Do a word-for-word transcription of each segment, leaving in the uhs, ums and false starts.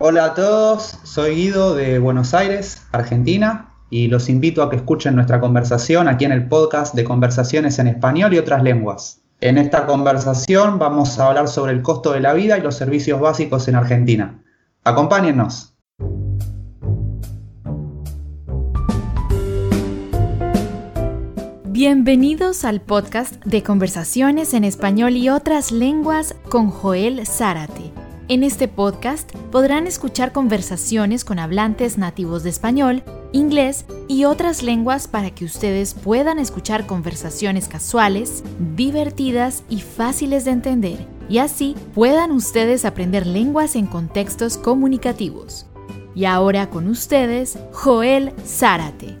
Hola a todos, soy Guido de Buenos Aires, Argentina, y los invito a que escuchen nuestra conversación aquí en el podcast de Conversaciones en Español y Otras Lenguas. En esta conversación vamos a hablar sobre el costo de la vida y los servicios básicos en Argentina. Acompáñennos. Bienvenidos al podcast de Conversaciones en Español y Otras Lenguas con Joel Zárate. En este podcast podrán escuchar conversaciones con hablantes nativos de español, inglés y otras lenguas para que ustedes puedan escuchar conversaciones casuales, divertidas y fáciles de entender, y así puedan ustedes aprender lenguas en contextos comunicativos. Y ahora con ustedes, Joel Zárate.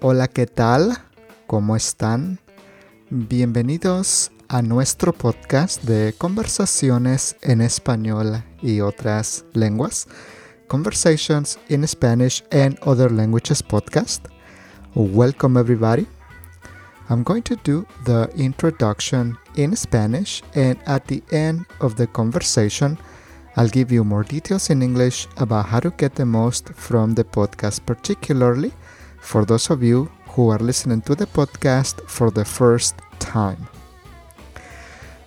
Hola, ¿qué tal? ¿Cómo están? Bienvenidos a nuestro podcast de Conversaciones en Español y Otras Lenguas, Conversations in Spanish and Other Languages podcast. Welcome everybody. I'm going to do the introduction in Spanish, and at the end of the conversation, I'll give you more details in English about how to get the most from the podcast, particularly for those of you who are listening to the podcast for the first time.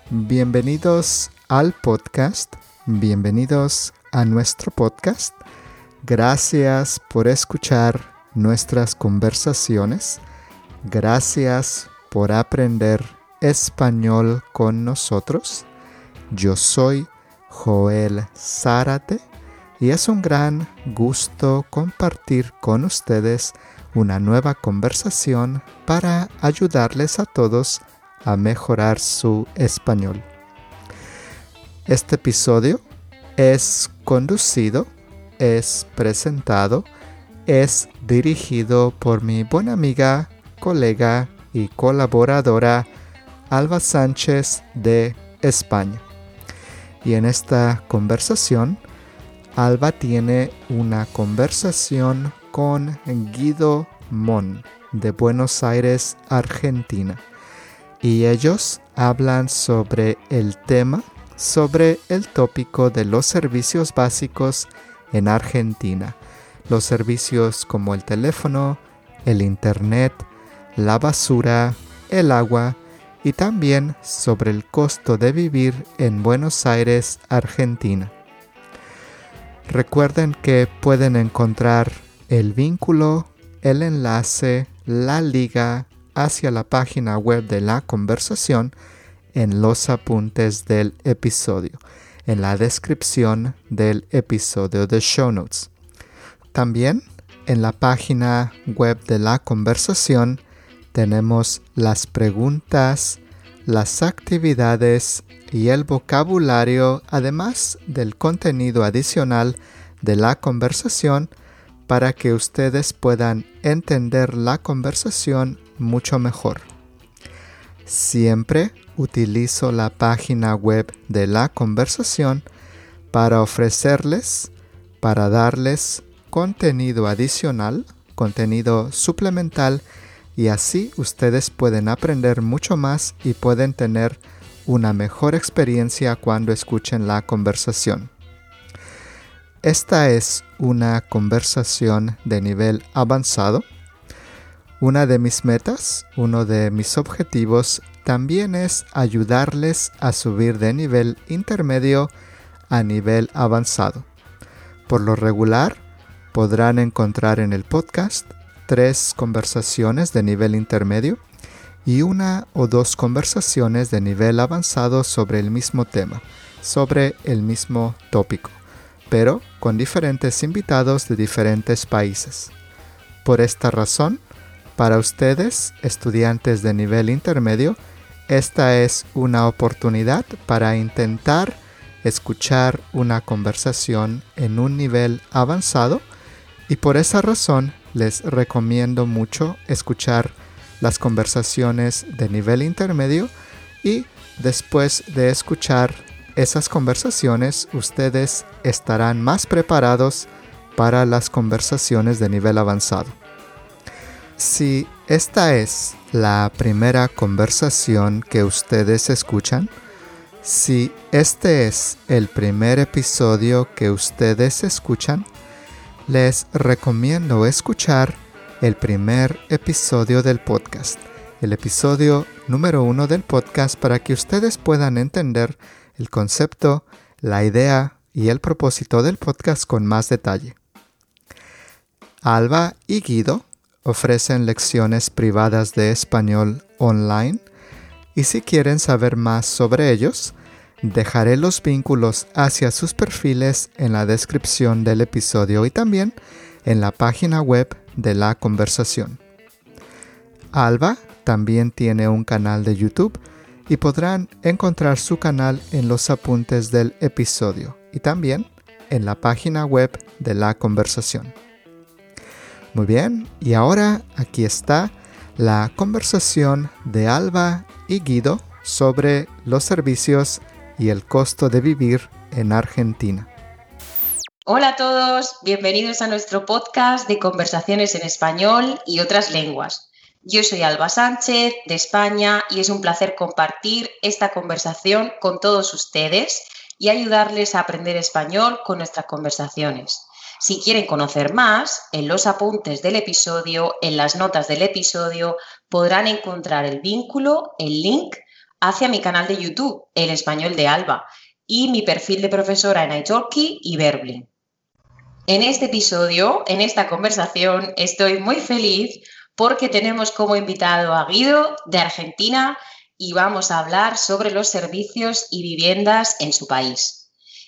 Bienvenidos al podcast. Bienvenidos a nuestro podcast. Gracias por escuchar nuestras conversaciones. Gracias por aprender español con nosotros. Yo soy Joel Zárate y es un gran gusto compartir con ustedes una nueva conversación para ayudarles a todos a mejorar su español. Este episodio es conducido, es presentado, es dirigido por mi buena amiga, colega y colaboradora Alba Sánchez de España. Y en esta conversación, Alba tiene una conversación con Guido Mon de Buenos Aires, Argentina. Y ellos hablan sobre el tema, sobre el tópico de los servicios básicos en Argentina. Los servicios como el teléfono, el internet, la basura, el agua y también sobre el costo de vivir en Buenos Aires, Argentina. Recuerden que pueden encontrar el vínculo, el enlace, la liga hacia la página web de la conversación en los apuntes del episodio, en la descripción del episodio de show notes. También en la página web de la conversación tenemos las preguntas, las actividades y el vocabulario, además del contenido adicional de la conversación, para que ustedes puedan entender la conversación mucho mejor. Siempre utilizo la página web de la conversación para ofrecerles, para darles contenido adicional, contenido suplemental, y así ustedes pueden aprender mucho más y pueden tener una mejor experiencia cuando escuchen la conversación. Esta es una conversación de nivel avanzado. Una de mis metas, uno de mis objetivos, también es ayudarles a subir de nivel intermedio a nivel avanzado. Por lo regular, podrán encontrar en el podcast tres conversaciones de nivel intermedio y una o dos conversaciones de nivel avanzado sobre el mismo tema, sobre el mismo tópico, pero con diferentes invitados de diferentes países. Por esta razón, para ustedes, estudiantes de nivel intermedio, esta es una oportunidad para intentar escuchar una conversación en un nivel avanzado, y por esa razón les recomiendo mucho escuchar las conversaciones de nivel intermedio, y después de escuchar esas conversaciones ustedes estarán más preparados para las conversaciones de nivel avanzado. Si esta es la primera conversación que ustedes escuchan, si este es el primer episodio que ustedes escuchan, les recomiendo escuchar el primer episodio del podcast, el episodio número uno del podcast, para que ustedes puedan entender el concepto, la idea y el propósito del podcast con más detalle. Alba y Guido ofrecen lecciones privadas de español online, y si quieren saber más sobre ellos, dejaré los vínculos hacia sus perfiles en la descripción del episodio y también en la página web de la conversación. Alba también tiene un canal de YouTube y podrán encontrar su canal en los apuntes del episodio y también en la página web de la conversación. Muy bien, y ahora aquí está la conversación de Alba y Guido sobre los servicios y el costo de vivir en Argentina. Hola a todos, bienvenidos a nuestro podcast de conversaciones en español y otras lenguas. Yo soy Alba Sánchez, de España, y es un placer compartir esta conversación con todos ustedes y ayudarles a aprender español con nuestras conversaciones. Si quieren conocer más, en los apuntes del episodio, en las notas del episodio, podrán encontrar el vínculo, el link, hacia mi canal de YouTube, El Español de Alba, y mi perfil de profesora en iTalki y Verbling. En este episodio, en esta conversación, estoy muy feliz porque tenemos como invitado a Guido, de Argentina, y vamos a hablar sobre los servicios y viviendas en su país.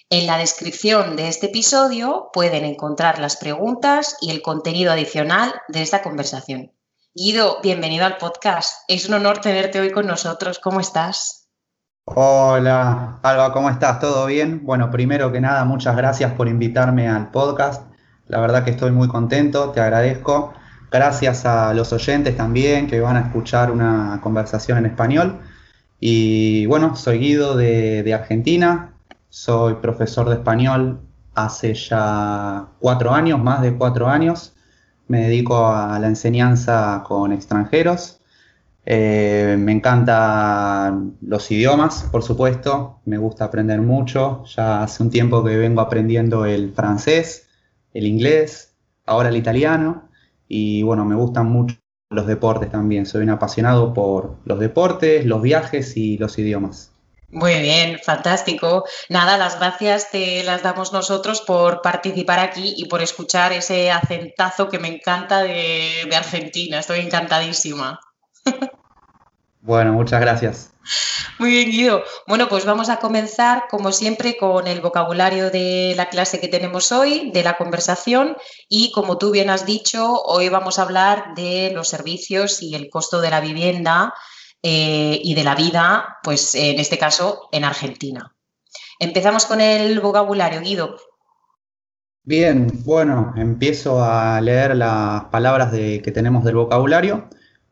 En la descripción de este episodio pueden encontrar las preguntas y el contenido adicional de esta conversación. Guido, bienvenido al podcast. Es un honor tenerte hoy con nosotros. ¿Cómo estás? Hola, Alba, ¿cómo estás? ¿Todo bien? Bueno, primero que nada, muchas gracias por invitarme al podcast. La verdad que estoy muy contento, te agradezco. Gracias a los oyentes también que van a escuchar una conversación en español. Y bueno, soy Guido de, de Argentina. Soy profesor de español hace ya cuatro años, más de cuatro años. Me dedico a la enseñanza con extranjeros. Eh, me encantan los idiomas, por supuesto. Me gusta aprender mucho. Ya hace un tiempo que vengo aprendiendo el francés, el inglés, ahora el italiano. Y bueno, me gustan mucho los deportes también. Soy un apasionado por los deportes, los viajes y los idiomas. Muy bien, fantástico. Nada, las gracias te las damos nosotros por participar aquí y por escuchar ese acentazo que me encanta de, de Argentina. Estoy encantadísima. Bueno, muchas gracias. Muy bien, Guido. Bueno, pues vamos a comenzar, como siempre, con el vocabulario de la clase que tenemos hoy, de la conversación. Y como tú bien has dicho, hoy vamos a hablar de los servicios y el costo de la vivienda Eh, y de la vida, pues en este caso, en Argentina. Empezamos con el vocabulario, Guido. Bien, bueno, empiezo a leer las palabras de, que tenemos del vocabulario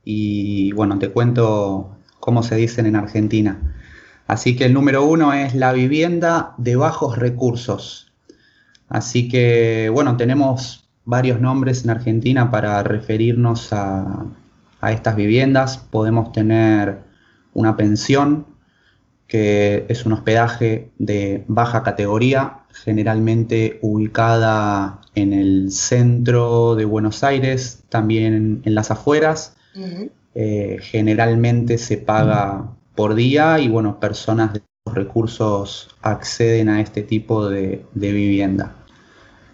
y, bueno, te cuento cómo se dicen en Argentina. Así que el número uno es la vivienda de bajos recursos. Así que, bueno, tenemos varios nombres en Argentina para referirnos a... a estas viviendas. Podemos tener una pensión, que es un hospedaje de baja categoría, generalmente ubicada en el centro de Buenos Aires, también en las afueras. Uh-huh. Eh, generalmente se paga uh-huh. por día y, bueno, personas de los recursos acceden a este tipo de, de vivienda.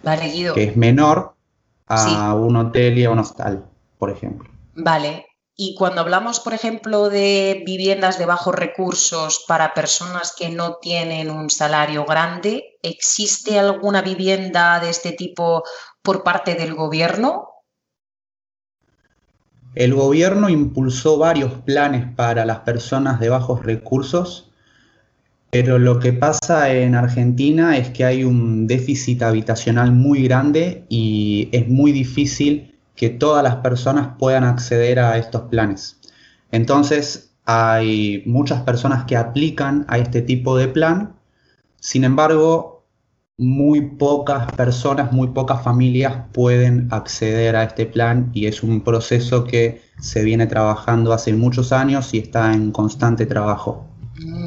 Vale, Guido. Que es menor a sí. un hotel y a un hostal, por ejemplo. Vale, y cuando hablamos, por ejemplo, de viviendas de bajos recursos para personas que no tienen un salario grande, ¿existe alguna vivienda de este tipo por parte del gobierno? El gobierno impulsó varios planes para las personas de bajos recursos. Pero lo que pasa en Argentina es que hay un déficit habitacional muy grande y es muy difícil que todas las personas puedan acceder a estos planes. Entonces, hay muchas personas que aplican a este tipo de plan, sin embargo, muy pocas personas, muy pocas familias pueden acceder a este plan y es un proceso que se viene trabajando hace muchos años y está en constante trabajo.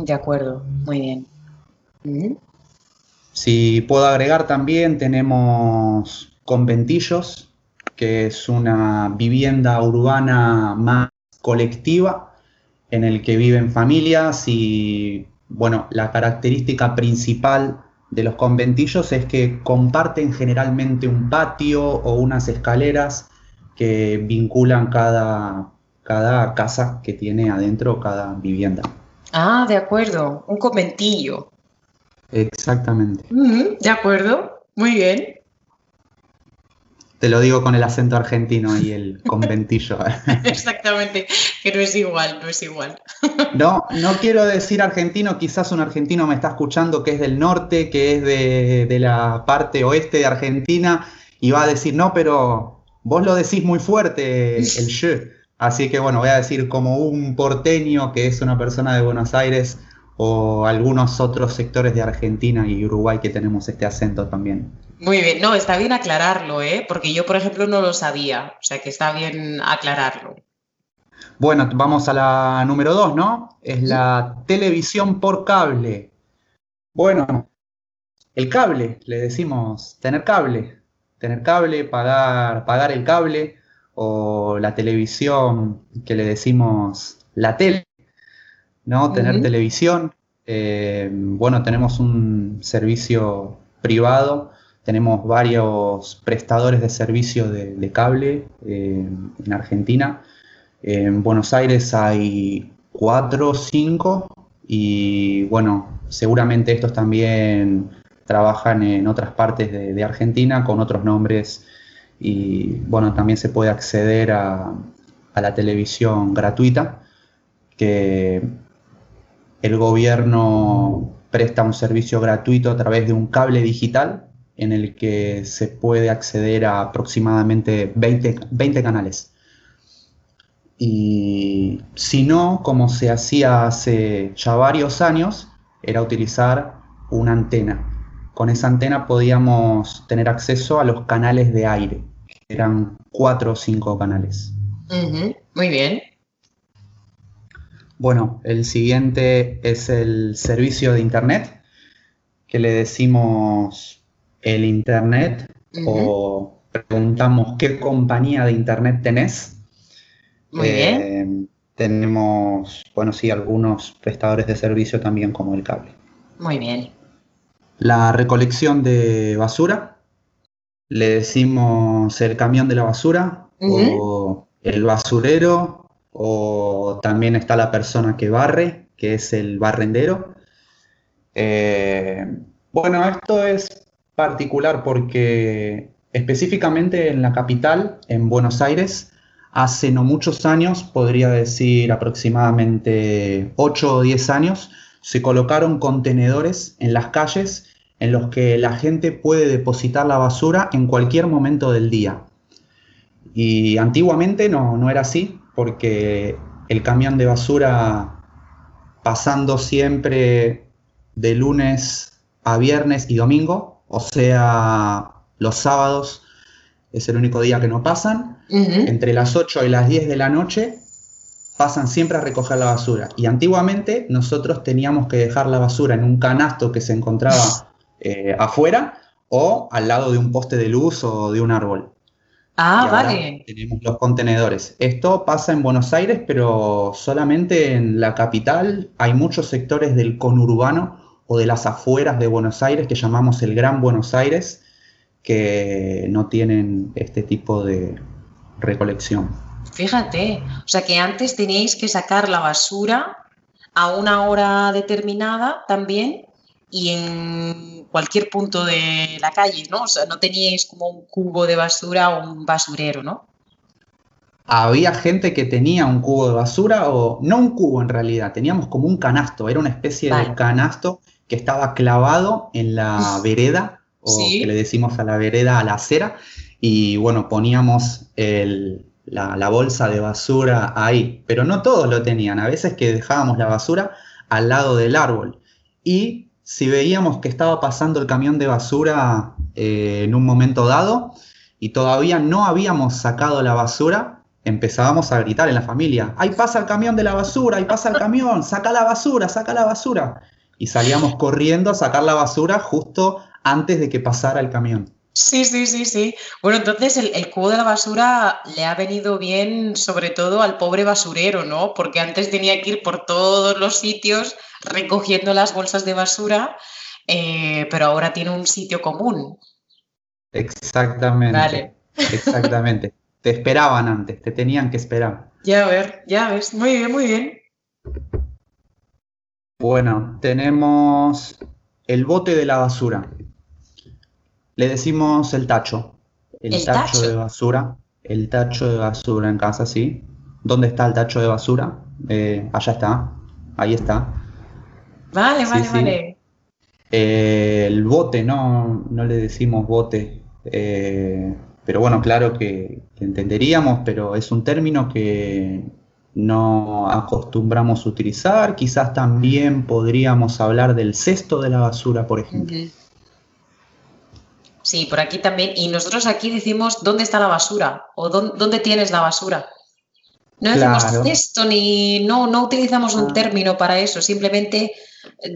De acuerdo, muy bien. ¿Mm? Si puedo agregar también, tenemos conventillos, que es una vivienda urbana más colectiva en el que viven familias y, bueno, la característica principal de los conventillos es que comparten generalmente un patio o unas escaleras que vinculan cada, cada casa que tiene adentro cada vivienda. Ah, de acuerdo, un conventillo. Exactamente. Uh-huh, de acuerdo, muy bien. Te lo digo con el acento argentino y el conventillo. Exactamente, que no es igual, no es igual. No, no quiero decir argentino, quizás un argentino me está escuchando que es del norte, que es de, de la parte oeste de Argentina, y va a decir, no, pero vos lo decís muy fuerte, el je. Así que bueno, voy a decir como un porteño que es una persona de Buenos Aires o algunos otros sectores de Argentina y Uruguay que tenemos este acento también. Muy bien, no, está bien aclararlo, ¿eh? Porque yo, por ejemplo, no lo sabía, o sea que está bien aclararlo. Bueno, vamos a la número dos, ¿no? Es la televisión por cable. Bueno, el cable, le decimos tener cable, tener cable, pagar, pagar el cable, o la televisión, que le decimos la tele, ¿no? Tener uh-huh. televisión. Eh, bueno, tenemos un servicio privado, tenemos varios prestadores de servicios de, de cable eh, en Argentina. En Buenos Aires hay cuatro o cinco y, bueno, seguramente estos también trabajan en otras partes de, de Argentina con otros nombres. Y bueno, también se puede acceder a, a la televisión gratuita, que el gobierno presta un servicio gratuito a través de un cable digital en el que se puede acceder a aproximadamente veinte canales. Y si no, como se hacía hace ya varios años, era utilizar una antena. Con esa antena podíamos tener acceso a los canales de aire. Eran cuatro o cinco canales. Uh-huh. Muy bien. Bueno, el siguiente es el servicio de internet, que le decimos el internet, uh-huh. o preguntamos qué compañía de internet tenés. Muy eh, bien. Tenemos, bueno, sí, algunos prestadores de servicio también como el cable. Muy bien. La recolección de basura, le decimos el camión de la basura, uh-huh. o el basurero, o también está la persona que barre, que es el barrendero. Eh, bueno, esto es particular porque específicamente en la capital, en Buenos Aires, hace no muchos años, podría decir aproximadamente ocho o diez años, se colocaron contenedores en las calles en los que la gente puede depositar la basura en cualquier momento del día. Y antiguamente no, no era así, porque el camión de basura, pasando siempre de lunes a viernes y domingo, o sea, los sábados es el único día que no pasan, uh-huh. entre las ocho y las diez de la noche, pasan siempre a recoger la basura. Y antiguamente nosotros teníamos que dejar la basura en un canasto que se encontraba eh, afuera o al lado de un poste de luz o de un árbol. Ah, vale. Tenemos los contenedores. Esto pasa en Buenos Aires, pero solamente en la capital. Hay muchos sectores del conurbano o de las afueras de Buenos Aires que llamamos el Gran Buenos Aires, que no tienen este tipo de recolección. Fíjate, o sea que antes teníais que sacar la basura a una hora determinada también y en cualquier punto de la calle, ¿no? O sea, no teníais como un cubo de basura o un basurero, ¿no? había gente que tenía un cubo de basura, o no un cubo en realidad, teníamos como un canasto, era una especie vale. de canasto que estaba clavado en la vereda, o ¿sí? que le decimos a la vereda, a la acera, y bueno, poníamos el, la, la bolsa de basura ahí, pero no todos lo tenían, a veces que dejábamos la basura al lado del árbol, y si veíamos que estaba pasando el camión de basura eh, en un momento dado, y todavía no habíamos sacado la basura, empezábamos a gritar en la familia, ¡ahí pasa el camión de la basura! ¡Ahí pasa el camión! ¡Saca la basura! ¡Saca la basura! Y salíamos corriendo a sacar la basura justo antes de que pasara el camión. Sí, sí, sí, sí. Bueno, entonces el, el cubo de la basura le ha venido bien sobre todo al pobre basurero, ¿no? Porque antes tenía que ir por todos los sitios recogiendo las bolsas de basura, eh, pero ahora tiene un sitio común. Exactamente. Vale. Exactamente. Te esperaban antes, te tenían que esperar. Ya ver, ya ves. Muy bien, muy bien. Bueno, tenemos el bote de la basura. Le decimos el tacho. El, ¿El tacho, tacho de basura. El tacho de basura en casa, sí. ¿Dónde está el tacho de basura? Eh, allá está. Ahí está. Vale, sí, vale, sí. vale. Eh, el bote, no, no le decimos bote. Eh... Pero bueno, claro que, que entenderíamos, pero es un término que no acostumbramos utilizar. Quizás también podríamos hablar del cesto de la basura, por ejemplo. Sí, por aquí también. Y nosotros aquí decimos, ¿dónde está la basura? O ¿dónde tienes la basura? No decimos claro. cesto, ni no, no utilizamos un término para eso. Simplemente,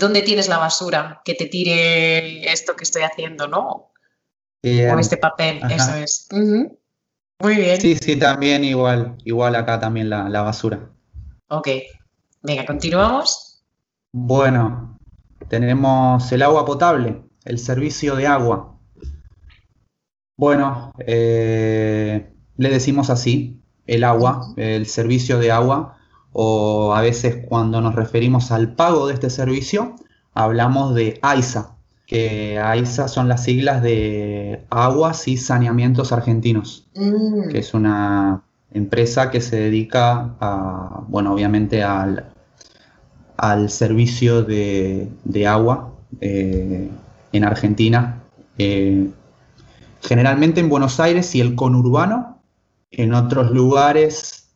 ¿dónde tienes la basura? Que te tire esto que estoy haciendo, ¿no? Con este papel, Ajá. eso es. Uh-huh. Muy bien. Sí, sí, también igual, igual acá también la, la basura. Ok, venga, continuamos. Bueno, tenemos el agua potable, el servicio de agua. Bueno, eh, le decimos así, el agua, el servicio de agua, o a veces cuando nos referimos al pago de este servicio, hablamos de AISA. Que AISA son las siglas de Aguas y Saneamientos Argentinos, mm. que es una empresa que se dedica a, bueno, obviamente al, al servicio de, de agua eh, en Argentina, eh, generalmente en Buenos Aires y el conurbano. En otros lugares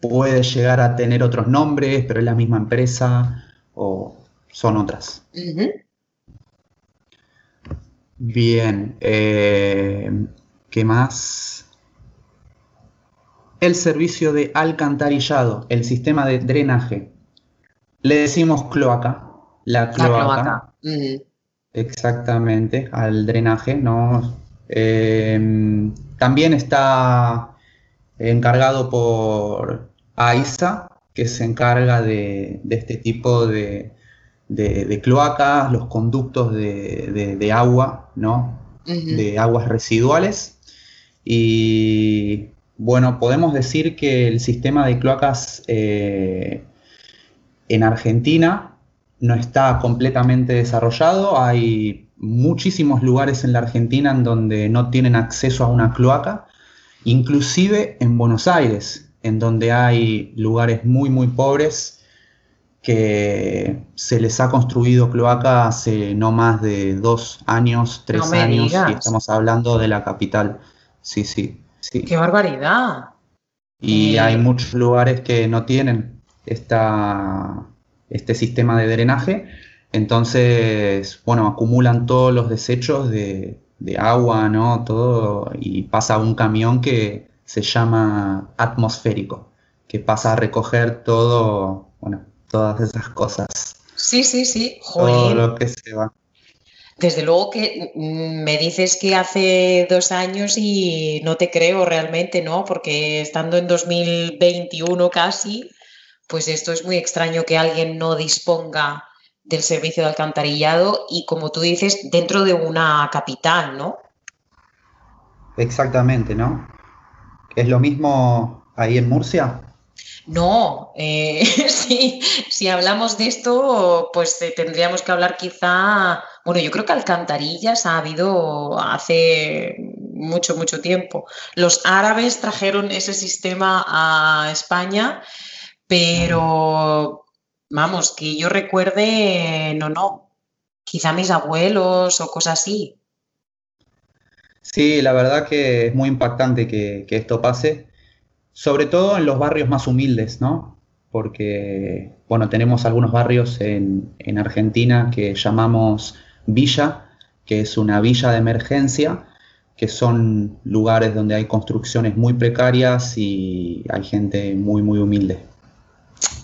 puede llegar a tener otros nombres, pero es la misma empresa o son otras. Mm-hmm. Bien, eh, ¿qué más? El servicio de alcantarillado, el sistema de drenaje. Le decimos cloaca, la cloaca. La cloaca. Mm. Exactamente, al drenaje, ¿no? Eh, también está encargado por AISA, que se encarga de, de este tipo de... De, de cloacas, los conductos de, de, de agua, ¿no? Uh-huh. De aguas residuales. Y bueno, podemos decir que el sistema de cloacas eh, en Argentina no está completamente desarrollado. Hay muchísimos lugares en la Argentina en donde no tienen acceso a una cloaca, inclusive en Buenos Aires, en donde hay lugares muy, muy pobres, que se les ha construido cloaca hace no más de dos años, tres no me años, digas. Y estamos hablando de la capital. Sí, sí, sí. ¡Qué barbaridad! Y eh. hay muchos lugares que no tienen esta, este sistema de drenaje, entonces, bueno, acumulan todos los desechos de, de agua, ¿no? Todo, y pasa un camión que se llama atmosférico, que pasa a recoger todo, bueno, todas esas cosas. Sí, sí, sí. Jolín. Todo lo que se va. Desde luego que me dices que hace dos años y no te creo realmente, ¿no? Porque estando en dos mil veintiuno casi, pues esto es muy extraño que alguien no disponga del servicio de alcantarillado y, como tú dices, dentro de una capital, ¿no? Exactamente, ¿no? ¿Es lo mismo ahí en Murcia? No, eh, sí, si hablamos de esto, pues eh, tendríamos que hablar quizá... Bueno, yo creo que alcantarillas ha habido hace mucho, mucho tiempo. Los árabes trajeron ese sistema a España, pero vamos, que yo recuerde, no, no, quizá mis abuelos o cosas así. Sí, la verdad que es muy impactante que, que esto pase, sobre todo en los barrios más humildes, ¿no? Porque, bueno, tenemos algunos barrios en, en Argentina que llamamos villa, que es una villa de emergencia, que son lugares donde hay construcciones muy precarias y hay gente muy, muy humilde.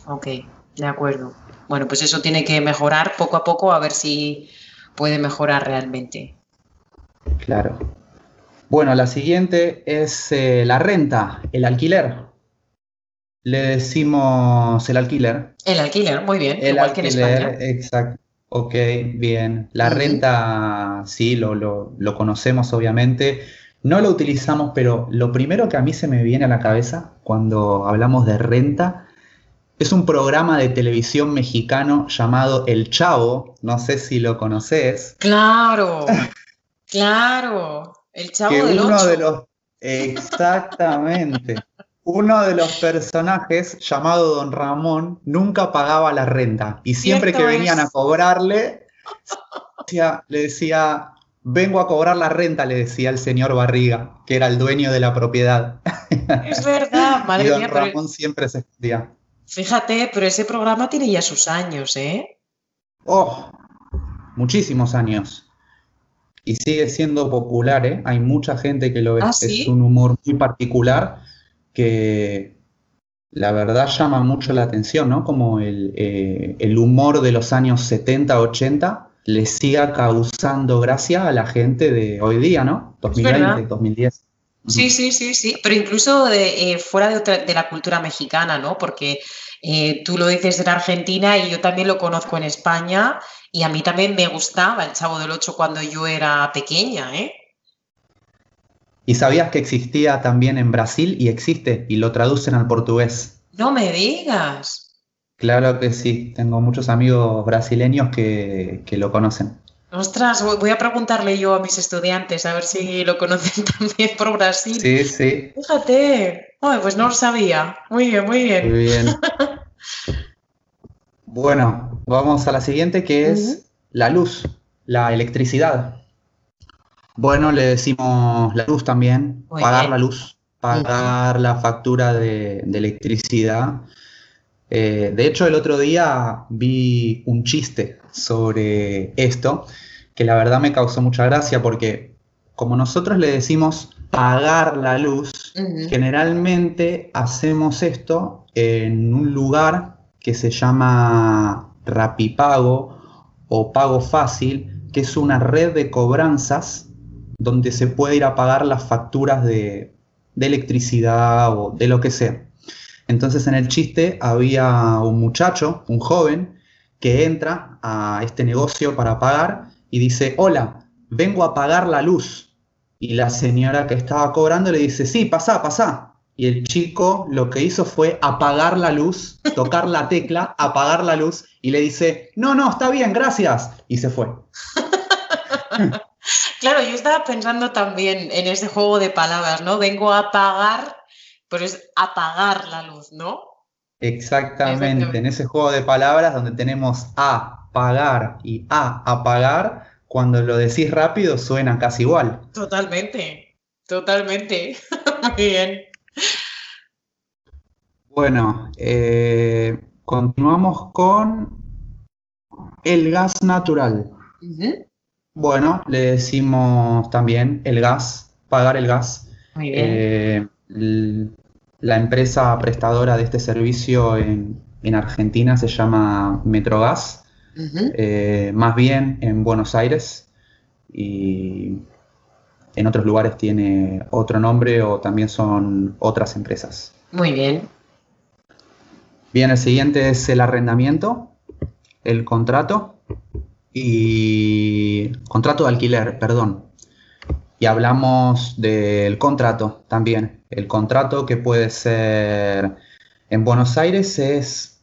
Ok, de acuerdo. Bueno, pues eso tiene que mejorar poco a poco, a ver si puede mejorar realmente. Claro. Bueno, la siguiente es eh, la renta, el alquiler. Le decimos el alquiler. El alquiler, muy bien, el igual alquiler, que en España. Exacto. Ok, bien. La renta, sí, lo, lo, lo conocemos obviamente. No lo utilizamos, pero lo primero que a mí se me viene a la cabeza cuando hablamos de renta es un programa de televisión mexicano llamado El Chavo. No sé si lo conoces. ¡Claro! ¡Claro! El Chavo que del uno ocho. De los, exactamente. Uno de los personajes, llamado Don Ramón, nunca pagaba la renta. Y siempre que venían a cobrarle, decía, le decía, vengo a cobrar la renta, le decía el señor Barriga, que era el dueño de la propiedad. Es verdad, madre mía. Y Don Ramón siempre se escondía. Fíjate, pero ese programa tiene ya sus años, ¿eh? Oh, muchísimos años. Y sigue siendo popular, ¿eh? Hay mucha gente que lo ve. ¿Ah, sí? Es un humor muy particular, que la verdad llama mucho la atención, ¿no? Como el, eh, el humor de los años setenta, ochenta le siga causando gracia a la gente de hoy día, ¿no? dos mil veinte, dos mil diez. Sí, sí, sí, sí, pero incluso de, eh, fuera de, otra, de la cultura mexicana, ¿no? Porque eh, tú lo dices en Argentina y yo también lo conozco en España y a mí también me gustaba El Chavo del Ocho cuando yo era pequeña, ¿eh? ¿Y sabías que existía también en Brasil y existe y lo traducen al portugués? ¡No me digas! Claro que sí, tengo muchos amigos brasileños que, que lo conocen. ¡Ostras! Voy a preguntarle yo a mis estudiantes a ver si lo conocen también por Brasil. Sí, sí. ¡Fíjate! Ay, pues no lo sabía. Muy bien, muy bien. Muy bien. Bueno, vamos a la siguiente que es uh-huh. la luz, la electricidad. Bueno, le decimos la luz también, muy pagar bien. La luz, pagar uh-huh. la factura de, de electricidad. Eh, de hecho, el otro día vi un chiste sobre esto, que la verdad me causó mucha gracia, porque como nosotros le decimos pagar la luz, uh-huh. generalmente hacemos esto en un lugar que se llama Rapipago o Pago Fácil, que es una red de cobranzas donde se puede ir a pagar las facturas de, de electricidad o de lo que sea. Entonces en el chiste había un muchacho, un joven, que entra a este negocio para pagar y dice, hola, vengo a pagar la luz. Y la señora que estaba cobrando le dice, sí, pasá, pasá. Y el chico lo que hizo fue apagar la luz, tocar la tecla, apagar la luz, y le dice, no, no, está bien, gracias. Y se fue. Claro, yo estaba pensando también en ese juego de palabras, ¿no? Vengo a apagar, pero es apagar la luz, ¿no? Exactamente, Exactamente. En ese juego de palabras donde tenemos a pagar y a apagar, cuando lo decís rápido suena casi igual. Totalmente, totalmente. Muy bien. Bueno, eh, continuamos con el gas natural. Uh-huh. Bueno, le decimos también el gas, pagar el gas. Muy bien. Eh, la empresa prestadora de este servicio en, en Argentina se llama Metrogas, uh-huh. eh, más bien en Buenos Aires, y en otros lugares tiene otro nombre o también son otras empresas. Muy bien. Bien, el siguiente es el arrendamiento, el contrato y contrato de alquiler, perdón. Y hablamos del contrato también. El contrato que puede ser en Buenos Aires es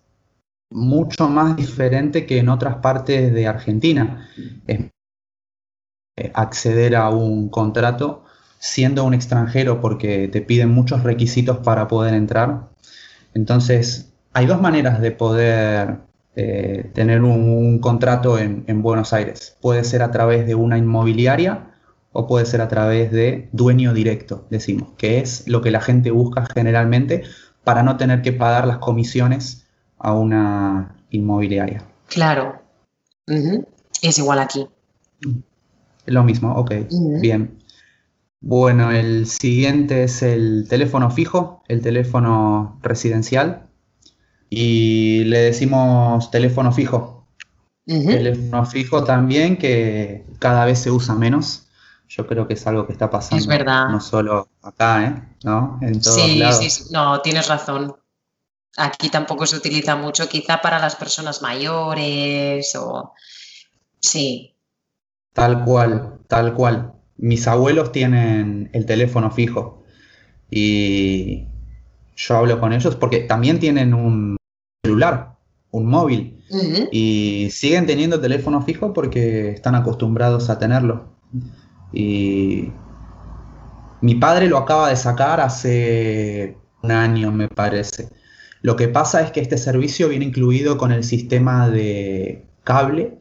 mucho más diferente que en otras partes de Argentina. Es acceder a un contrato siendo un extranjero porque te piden muchos requisitos para poder entrar. Entonces, hay dos maneras de poder eh, tener un, un contrato en, en Buenos Aires. Puede ser a través de una inmobiliaria o puede ser a través de dueño directo, decimos, que es lo que la gente busca generalmente para no tener que pagar las comisiones a una inmobiliaria. Claro. Uh-huh. Es igual aquí. Lo mismo, ok, uh-huh. Bien. Bueno, el siguiente es el teléfono fijo, el teléfono residencial. Y le decimos teléfono fijo. Uh-huh. Teléfono fijo también, que cada vez se usa menos. Yo creo que es algo que está pasando. Es verdad. No solo acá, ¿eh? ¿No? En todos sí, lados. Sí, sí. No, tienes razón. Aquí tampoco se utiliza mucho, quizá para las personas mayores o... Sí. Tal cual, tal cual. Mis abuelos tienen el teléfono fijo y yo hablo con ellos porque también tienen un celular, un móvil. Uh-huh. Y siguen teniendo teléfono fijo porque están acostumbrados a tenerlo. Y mi padre lo acaba de sacar hace un año, me parece. Lo que pasa es que este servicio viene incluido con el sistema de cable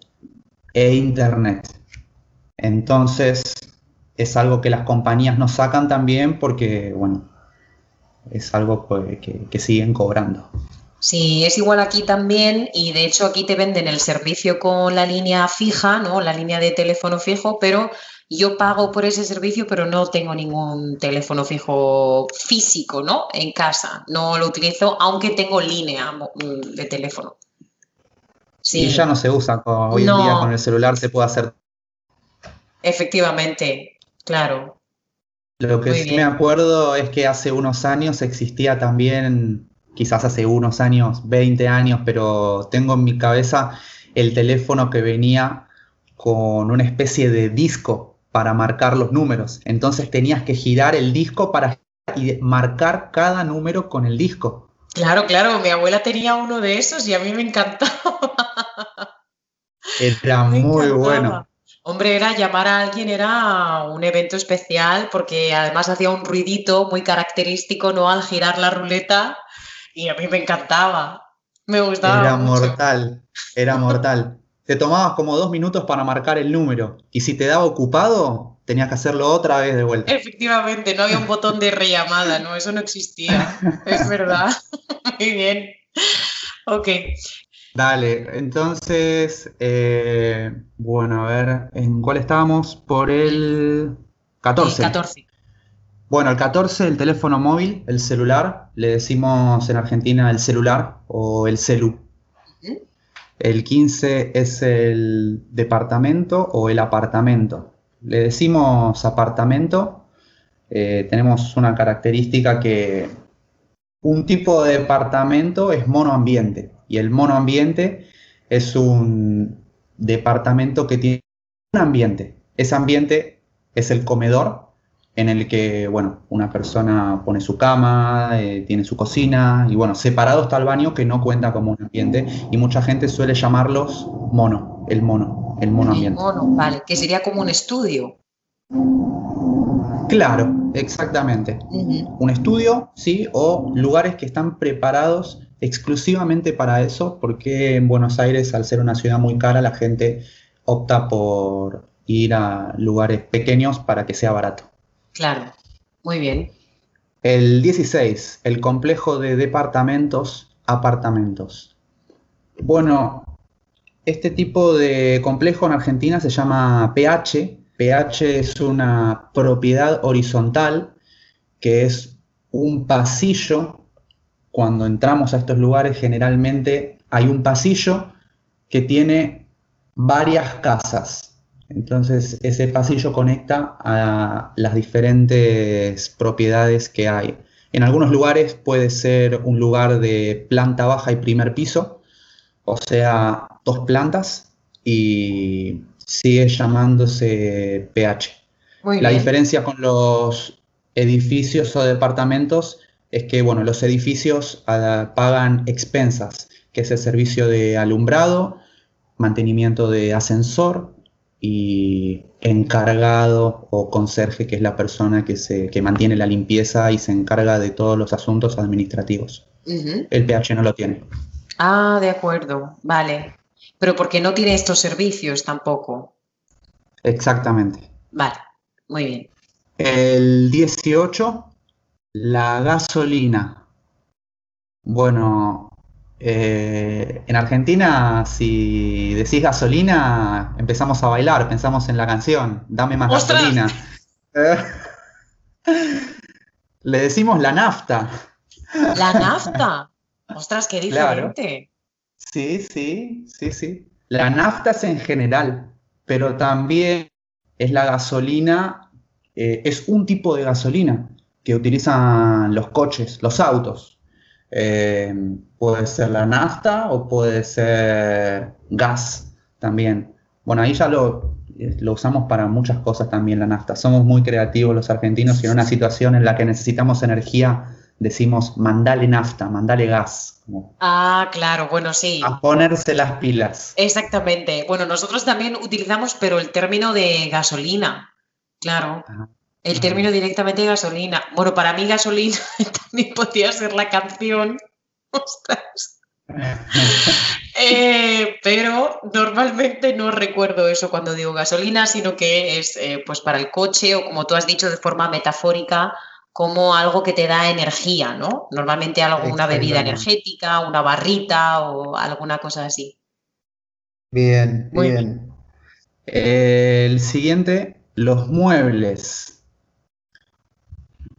e internet. Entonces, es algo que las compañías no sacan también porque, bueno, es algo pues, que, que siguen cobrando. Sí, es igual aquí también y de hecho aquí te venden el servicio con la línea fija, ¿no? La línea de teléfono fijo, pero... Yo pago por ese servicio, pero no tengo ningún teléfono fijo físico, ¿no? En casa. No lo utilizo, aunque tengo línea de teléfono. Sí. Y ya no se usa con, hoy no. en día con el celular, se puede hacer. Efectivamente, claro. Lo que Muy sí bien. me acuerdo es que hace unos años existía también, quizás hace unos años, veinte años, pero tengo en mi cabeza el teléfono que venía con una especie de disco para marcar los números. Entonces tenías que girar el disco para y marcar cada número con el disco. Claro, claro, mi abuela tenía uno de esos y a mí me encantaba. Era me muy encantaba. bueno. Hombre, era llamar a alguien, era un evento especial porque además hacía un ruidito muy característico, ¿no? Al girar la ruleta y a mí me encantaba. Me gustaba Era mucho. mortal, era mortal. Te tomabas como dos minutos para marcar el número y si te daba ocupado, tenías que hacerlo otra vez de vuelta. Efectivamente, no había un botón de rellamada, no, eso no existía, es verdad. Muy bien, ok. Dale, entonces, eh, bueno, a ver, ¿en cuál estábamos? Por el catorce. El catorce. Bueno, el catorce, el teléfono móvil, el celular, le decimos en Argentina el celular o el celu. El quince es el departamento o el apartamento. Le decimos apartamento. Eh, tenemos una característica que un tipo de departamento es monoambiente. Y el monoambiente es un departamento que tiene un ambiente. Ese ambiente es el comedor en el que, bueno, una persona pone su cama, eh, tiene su cocina, y bueno, separado está el baño que no cuenta como un ambiente, y mucha gente suele llamarlos mono, el mono, el mono ambiente. El mono, vale, que sería como un estudio. Claro, exactamente. Uh-huh. Un estudio, sí, o lugares que están preparados exclusivamente para eso, porque en Buenos Aires, al ser una ciudad muy cara, la gente opta por ir a lugares pequeños para que sea barato. Claro, muy bien. El dieciséis, el complejo de departamentos, apartamentos. Bueno, este tipo de complejo en Argentina se llama P H. P H es una propiedad horizontal que es un pasillo. Cuando entramos a estos lugares generalmente hay un pasillo que tiene varias casas. Entonces, ese pasillo conecta a las diferentes propiedades que hay. En algunos lugares puede ser un lugar de planta baja y primer piso, o sea, dos plantas, y sigue llamándose P H. Muy La bien. diferencia con los edificios o departamentos es que, bueno, los edificios uh, pagan expensas, que es el servicio de alumbrado, mantenimiento de ascensor, y encargado o conserje, que es la persona que, se, que mantiene la limpieza y se encarga de todos los asuntos administrativos. Uh-huh. El P H no lo tiene. Ah, de acuerdo, vale. Pero porque no tiene estos servicios tampoco. Exactamente. Vale, muy bien. El dieciocho, la gasolina. Bueno... Eh, en Argentina, si decís gasolina, empezamos a bailar, pensamos en la canción, dame más ¡Ostras! Gasolina. Eh, le decimos la nafta. ¿La nafta? Ostras, qué diferente. Claro. Sí, sí, sí, sí. La nafta es en general, pero también es la gasolina, eh, es un tipo de gasolina que utilizan los coches, los autos. Eh, puede ser la nafta o puede ser gas también. Bueno, ahí ya lo, lo usamos para muchas cosas también la nafta. Somos muy creativos los argentinos y en una situación en la que necesitamos energía decimos mandale nafta, mandale gas. Como ah, claro, bueno, sí. A ponerse las pilas. Exactamente. Bueno, nosotros también utilizamos, pero el término de gasolina, claro. Ajá. El término directamente de gasolina. Bueno, para mí gasolina también podría ser la canción. Ostras. eh, pero normalmente no recuerdo eso cuando digo gasolina, sino que es eh, pues para el coche o como tú has dicho de forma metafórica, como algo que te da energía, ¿no? Normalmente algo, una bebida energética, una barrita o alguna cosa así. Bien, Muy bien. bien. Eh, el siguiente, los muebles.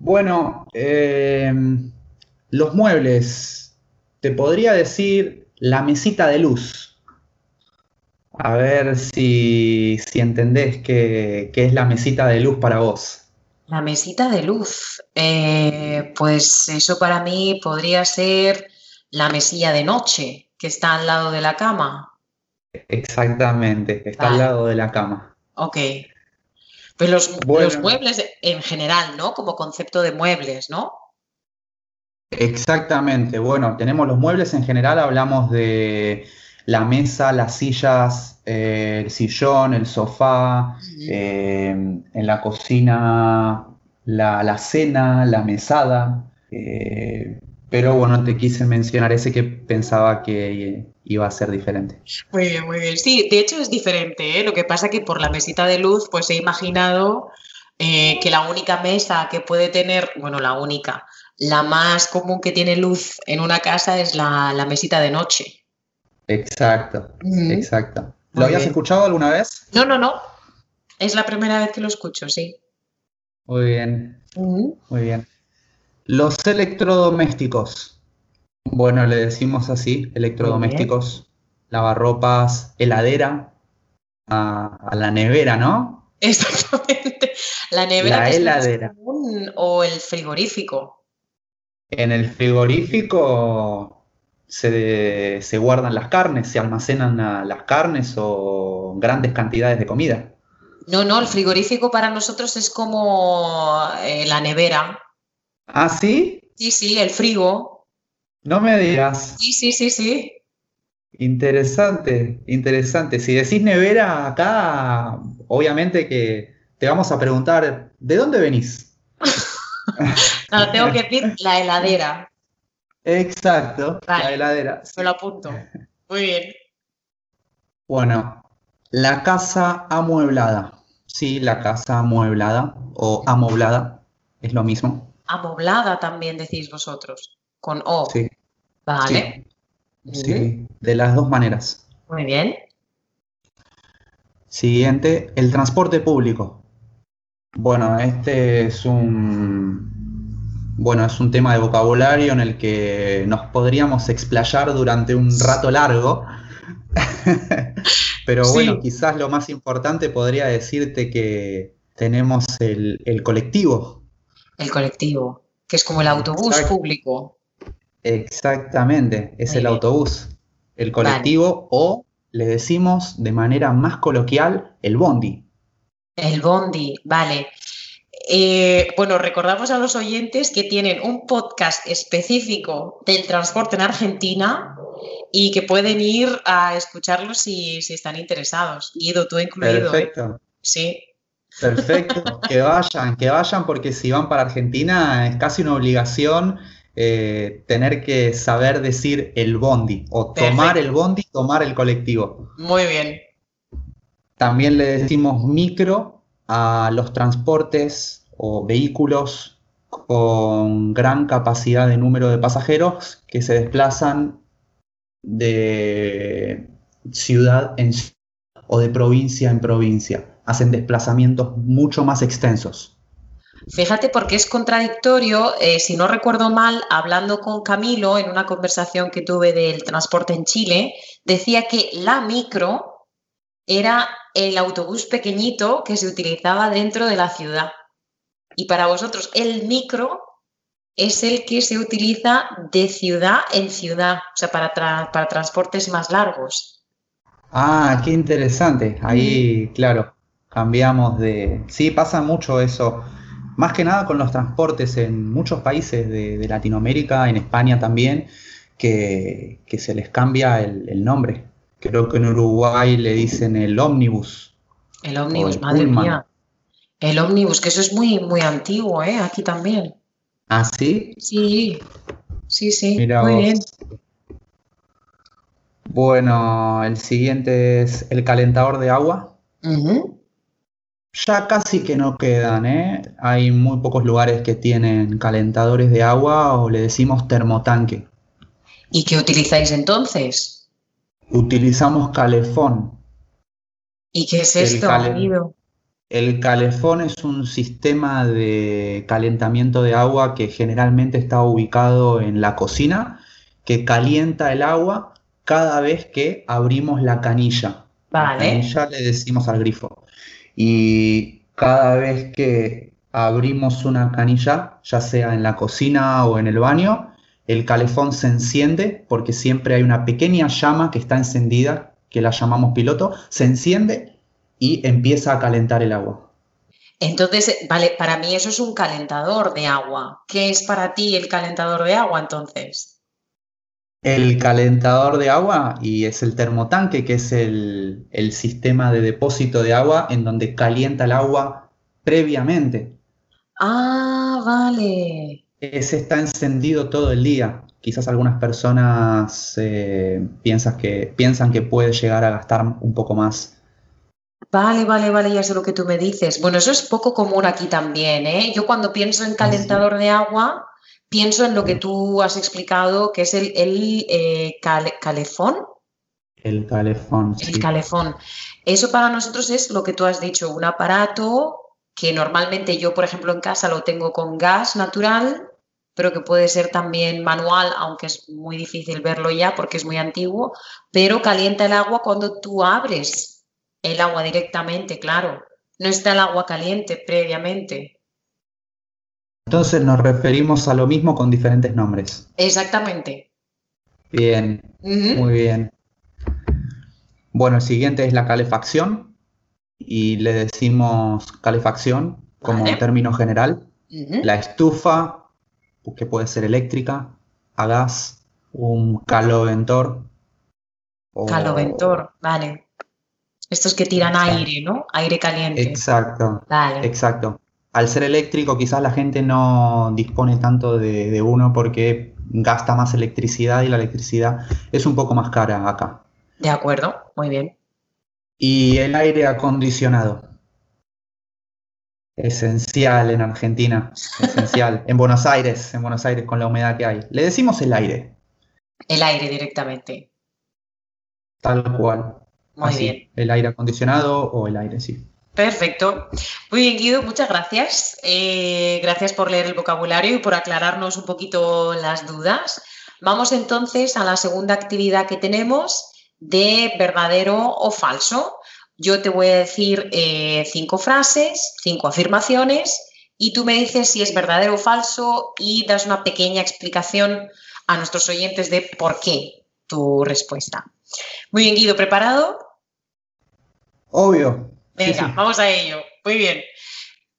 Bueno, eh, los muebles, te podría decir la mesita de luz. A ver si, si entendés qué es la mesita de luz para vos. La mesita de luz, eh, pues eso para mí podría ser la mesilla de noche que está al lado de la cama. Exactamente, está vale. al lado de la cama. Ok. Pues los, bueno, los muebles en general, ¿no? Como concepto de muebles, ¿no? Exactamente. Bueno, tenemos los muebles en general, hablamos de la mesa, las sillas, eh, el sillón, el sofá, sí. eh, en la cocina, la, la cena, la mesada. Eh, pero bueno, te quise mencionar ese que pensaba que iba a ser diferente. Muy bien, muy bien. Sí, de hecho es diferente, ¿eh? Lo que pasa que por la mesita de luz pues he imaginado eh, que la única mesa que puede tener, bueno, la única, la más común que tiene luz en una casa es la, la mesita de noche. Exacto, mm-hmm. exacto. ¿Lo muy habías bien. escuchado alguna vez? No, no, no. Es la primera vez que lo escucho, sí. Muy bien, mm-hmm. muy bien. Los electrodomésticos, bueno, le decimos así, electrodomésticos, lavarropas, heladera, a, a la nevera, ¿no? Exactamente, la nevera la que heladera. Es más común, o el frigorífico. En el frigorífico se, se guardan las carnes, se almacenan las carnes o grandes cantidades de comida. No, no, el frigorífico para nosotros es como eh, la nevera. ¿Ah, sí? Sí, sí, el frigo. No me digas. Sí, sí, sí, sí. Interesante, interesante. Si decís nevera acá, obviamente que te vamos a preguntar, ¿de dónde venís? No, tengo que decir la heladera. Exacto, vale, la heladera. Me lo apunto. Muy bien. Bueno, la casa amueblada. Sí, la casa amueblada o amoblada es lo mismo. Amoblada también decís vosotros, con O. Sí. Vale. Sí, mm. sí, de las dos maneras. Muy bien. Siguiente, el transporte público. Bueno, este es un, bueno, es un tema de vocabulario en el que nos podríamos explayar durante un rato largo. Pero bueno, sí. quizás lo más importante podría decirte que tenemos el, el colectivo. El colectivo, que es como el autobús Exacto. público. Exactamente, es Muy el bien. autobús, el colectivo vale. o le decimos de manera más coloquial el bondi. El bondi, vale. Eh, bueno, recordamos a los oyentes que tienen un podcast específico del transporte en Argentina y que pueden ir a escucharlo si, si están interesados. Guido, tú incluido. Perfecto. ¿Eh? Sí. Perfecto, que vayan, que vayan, porque si van para Argentina es casi una obligación eh, tener que saber decir el bondi, o tomar Perfecto. el bondi, tomar el colectivo. Muy bien. También le decimos micro a los transportes o vehículos con gran capacidad de número de pasajeros que se desplazan de ciudad en ciudad o de provincia en provincia. Hacen desplazamientos mucho más extensos. Fíjate, porque es contradictorio, eh, si no recuerdo mal, hablando con Camilo en una conversación que tuve del transporte en Chile, decía que la micro era el autobús pequeñito que se utilizaba dentro de la ciudad. Y para vosotros el micro es el que se utiliza de ciudad en ciudad, o sea, para, tra- para transportes más largos. Ah, qué interesante. Ahí, mm. claro. Cambiamos de... Sí, pasa mucho eso. Más que nada con los transportes en muchos países de, de Latinoamérica, en España también, que, que se les cambia el, el nombre. Creo que en Uruguay le dicen el ómnibus. El ómnibus, el madre Pullman. Mía. El ómnibus, que eso es muy, muy antiguo, ¿eh? Aquí también. ¿Ah, sí? Sí, sí, sí. Mirá muy vos. Bien. Bueno, el siguiente es el calentador de agua. Ajá. Uh-huh. Ya casi que no quedan, ¿eh? Hay muy pocos lugares que tienen calentadores de agua o le decimos termotanque. ¿Y qué utilizáis entonces? Utilizamos calefón. ¿Y qué es esto, Guido? El calefón es un sistema de calentamiento de agua que generalmente está ubicado en la cocina, que calienta el agua cada vez que abrimos la canilla. Vale. La canilla le decimos al grifo. Y cada vez que abrimos una canilla, ya sea en la cocina o en el baño, el calefón se enciende porque siempre hay una pequeña llama que está encendida, que la llamamos piloto, se enciende y empieza a calentar el agua. Entonces, vale, para mí eso es un calentador de agua. ¿Qué es para ti el calentador de agua entonces? El calentador de agua y es el termotanque, que es el, el sistema de depósito de agua en donde calienta el agua previamente. Ah, vale. Ese está encendido todo el día. Quizás algunas personas eh, piensan que, piensan que puede llegar a gastar un poco más. Vale, vale, vale, ya sé lo que tú me dices. Bueno, eso es poco común aquí también, ¿eh? Yo cuando pienso en calentador de agua... Pienso en lo que tú has explicado, que es el, el eh, cal, calefón. El calefón, sí. El calefón. Eso para nosotros es lo que tú has dicho, un aparato que normalmente yo, por ejemplo, en casa lo tengo con gas natural, pero que puede ser también manual, aunque es muy difícil verlo ya porque es muy antiguo, pero calienta el agua cuando tú abres el agua directamente, claro. No está el agua caliente previamente. Entonces nos referimos a lo mismo con diferentes nombres. Exactamente. Bien, uh-huh. Muy bien. Bueno, el siguiente es la calefacción y le decimos calefacción como vale. término general. Uh-huh. La estufa, que puede ser eléctrica, a gas, un caloventor. O... Caloventor, vale. Estos que tiran exacto. aire, ¿no? Aire caliente. Exacto, vale. exacto. Al ser eléctrico quizás la gente no dispone tanto de, de uno porque gasta más electricidad y la electricidad es un poco más cara acá. De acuerdo, muy bien. Y el aire acondicionado. Esencial en Argentina, esencial. En Buenos Aires, en Buenos Aires con la humedad que hay. Le decimos el aire. El aire directamente. Tal cual. Muy Así, bien. El aire acondicionado o el aire, sí. Perfecto. Muy bien, Guido, muchas gracias. Eh, gracias por leer el vocabulario y por aclararnos un poquito las dudas. Vamos entonces a la segunda actividad que tenemos de verdadero o falso. Yo te voy a decir eh, cinco frases, cinco afirmaciones y tú me dices si es verdadero o falso y das una pequeña explicación a nuestros oyentes de por qué tu respuesta. Muy bien, Guido, ¿preparado? Obvio. Venga, sí, sí. Vamos a ello. Muy bien.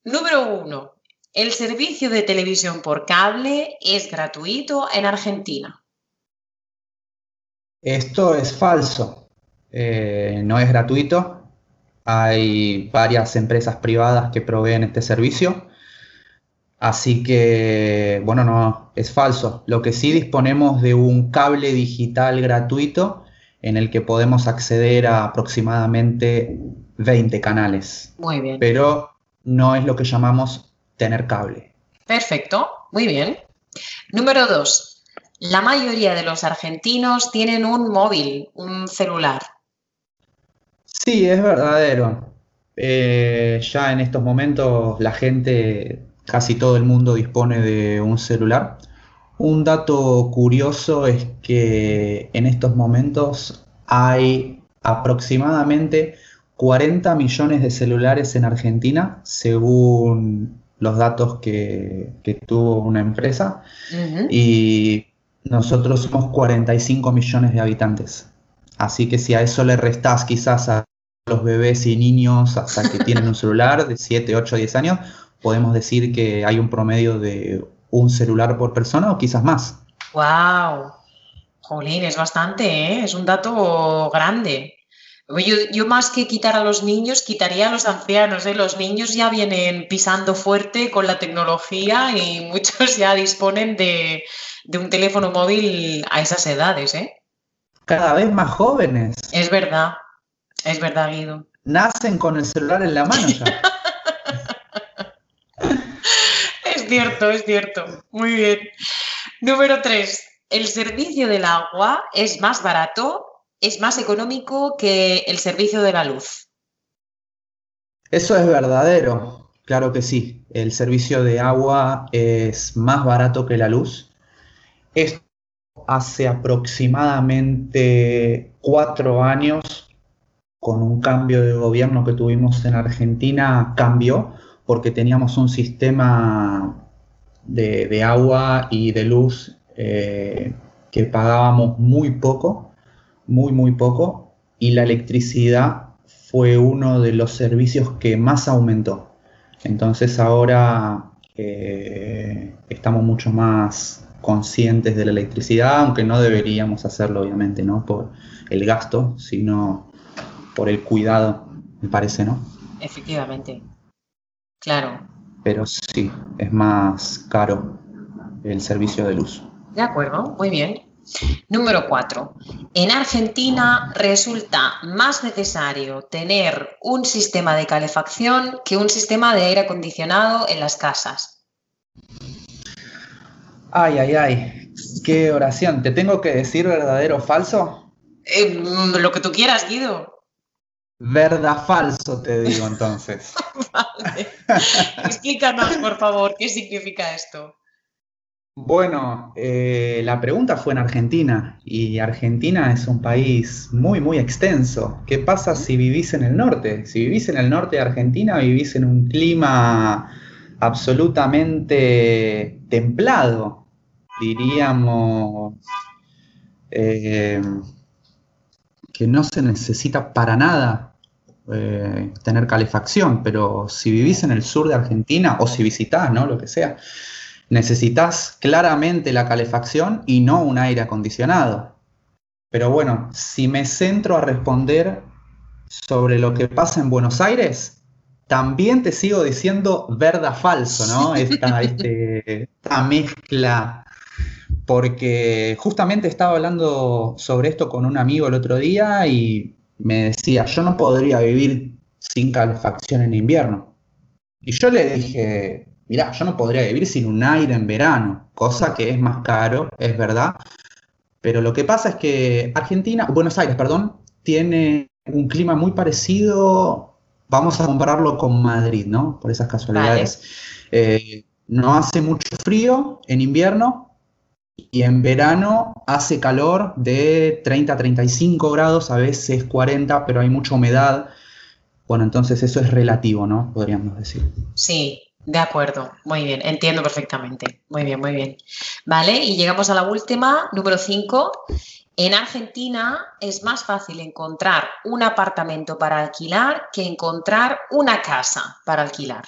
Número uno. El servicio de televisión por cable es gratuito en Argentina. Esto es falso, eh, no es gratuito, hay varias empresas privadas que proveen este servicio, así que, bueno, no, es falso. Lo que sí disponemos de un cable digital gratuito en el que podemos acceder a aproximadamente veinte canales. Muy bien. Pero no es lo que llamamos tener cable. Perfecto, muy bien. Número dos. La mayoría de los argentinos tienen un móvil, un celular. Sí, es verdadero. Eh, ya en estos momentos la gente, casi todo el mundo dispone de un celular. Un dato curioso es que en estos momentos hay aproximadamente cuarenta millones de celulares en Argentina, según los datos que, que tuvo una empresa. Uh-huh. Y nosotros somos cuarenta y cinco millones de habitantes, así que si a eso le restás quizás a los bebés y niños hasta que tienen un celular de siete, ocho, diez años, podemos decir que hay un promedio de un celular por persona o quizás más. ¡Wow! Jolín, es bastante, ¿eh? Es un dato grande. Yo, yo más que quitar a los niños, quitaría a los ancianos, ¿eh? Los niños ya vienen pisando fuerte con la tecnología y muchos ya disponen de... de un teléfono móvil a esas edades, ¿eh? Cada vez más jóvenes. Es verdad, es verdad, Guido. Nacen con el celular en la mano ya. Es cierto, es cierto. Muy bien. Número tres. El servicio del agua es más barato, es más económico que el servicio de la luz. Eso es verdadero, claro que sí. El servicio de agua es más barato que la luz. Esto hace aproximadamente cuatro años, con un cambio de gobierno que tuvimos en Argentina, cambió, porque teníamos un sistema de, de agua y de luz eh, que pagábamos muy poco, muy, muy poco, y la electricidad fue uno de los servicios que más aumentó. Entonces ahora eh, estamos mucho más conscientes de la electricidad, aunque no deberíamos hacerlo, obviamente, ¿no? Por el gasto, sino por el cuidado, me parece, ¿no? Efectivamente, claro. Pero sí, es más caro el servicio de luz. De acuerdo, muy bien. Número cuatro. En Argentina resulta más necesario tener un sistema de calefacción que un sistema de aire acondicionado en las casas. Ay, ay, ay, qué oración. ¿Te tengo que decir verdadero o falso? Eh, lo que tú quieras, Guido. Verdad, falso, te digo entonces. Vale. Explícanos, por favor, qué significa esto. Bueno, eh, la pregunta fue en Argentina, y Argentina es un país muy, muy extenso. ¿Qué pasa si vivís en el norte? Si vivís en el norte de Argentina, vivís en un clima absolutamente templado. Diríamos eh, que no se necesita para nada eh, tener calefacción, pero si vivís en el sur de Argentina o si visitás, ¿no? Lo que sea, necesitás claramente la calefacción y no un aire acondicionado. Pero bueno, si me centro a responder sobre lo que pasa en Buenos Aires, también te sigo diciendo verdad falso, ¿no? Esta, este, esta mezcla, porque justamente estaba hablando sobre esto con un amigo el otro día y me decía, yo no podría vivir sin calefacción en invierno. Y yo le dije, mirá, yo no podría vivir sin un aire en verano, cosa que es más caro, es verdad. Pero lo que pasa es que Argentina, Buenos Aires, perdón, tiene un clima muy parecido. Vamos a compararlo con Madrid, ¿no? Por esas casualidades. Vale. Eh, no hace mucho frío en invierno y en verano hace calor de treinta a treinta y cinco grados, a veces cuarenta, pero hay mucha humedad. Bueno, entonces eso es relativo, ¿no? Podríamos decir. Sí, de acuerdo. Muy bien, entiendo perfectamente. Muy bien, muy bien. Vale, y llegamos a la última, número cinco. En Argentina es más fácil encontrar un apartamento para alquilar que encontrar una casa para alquilar.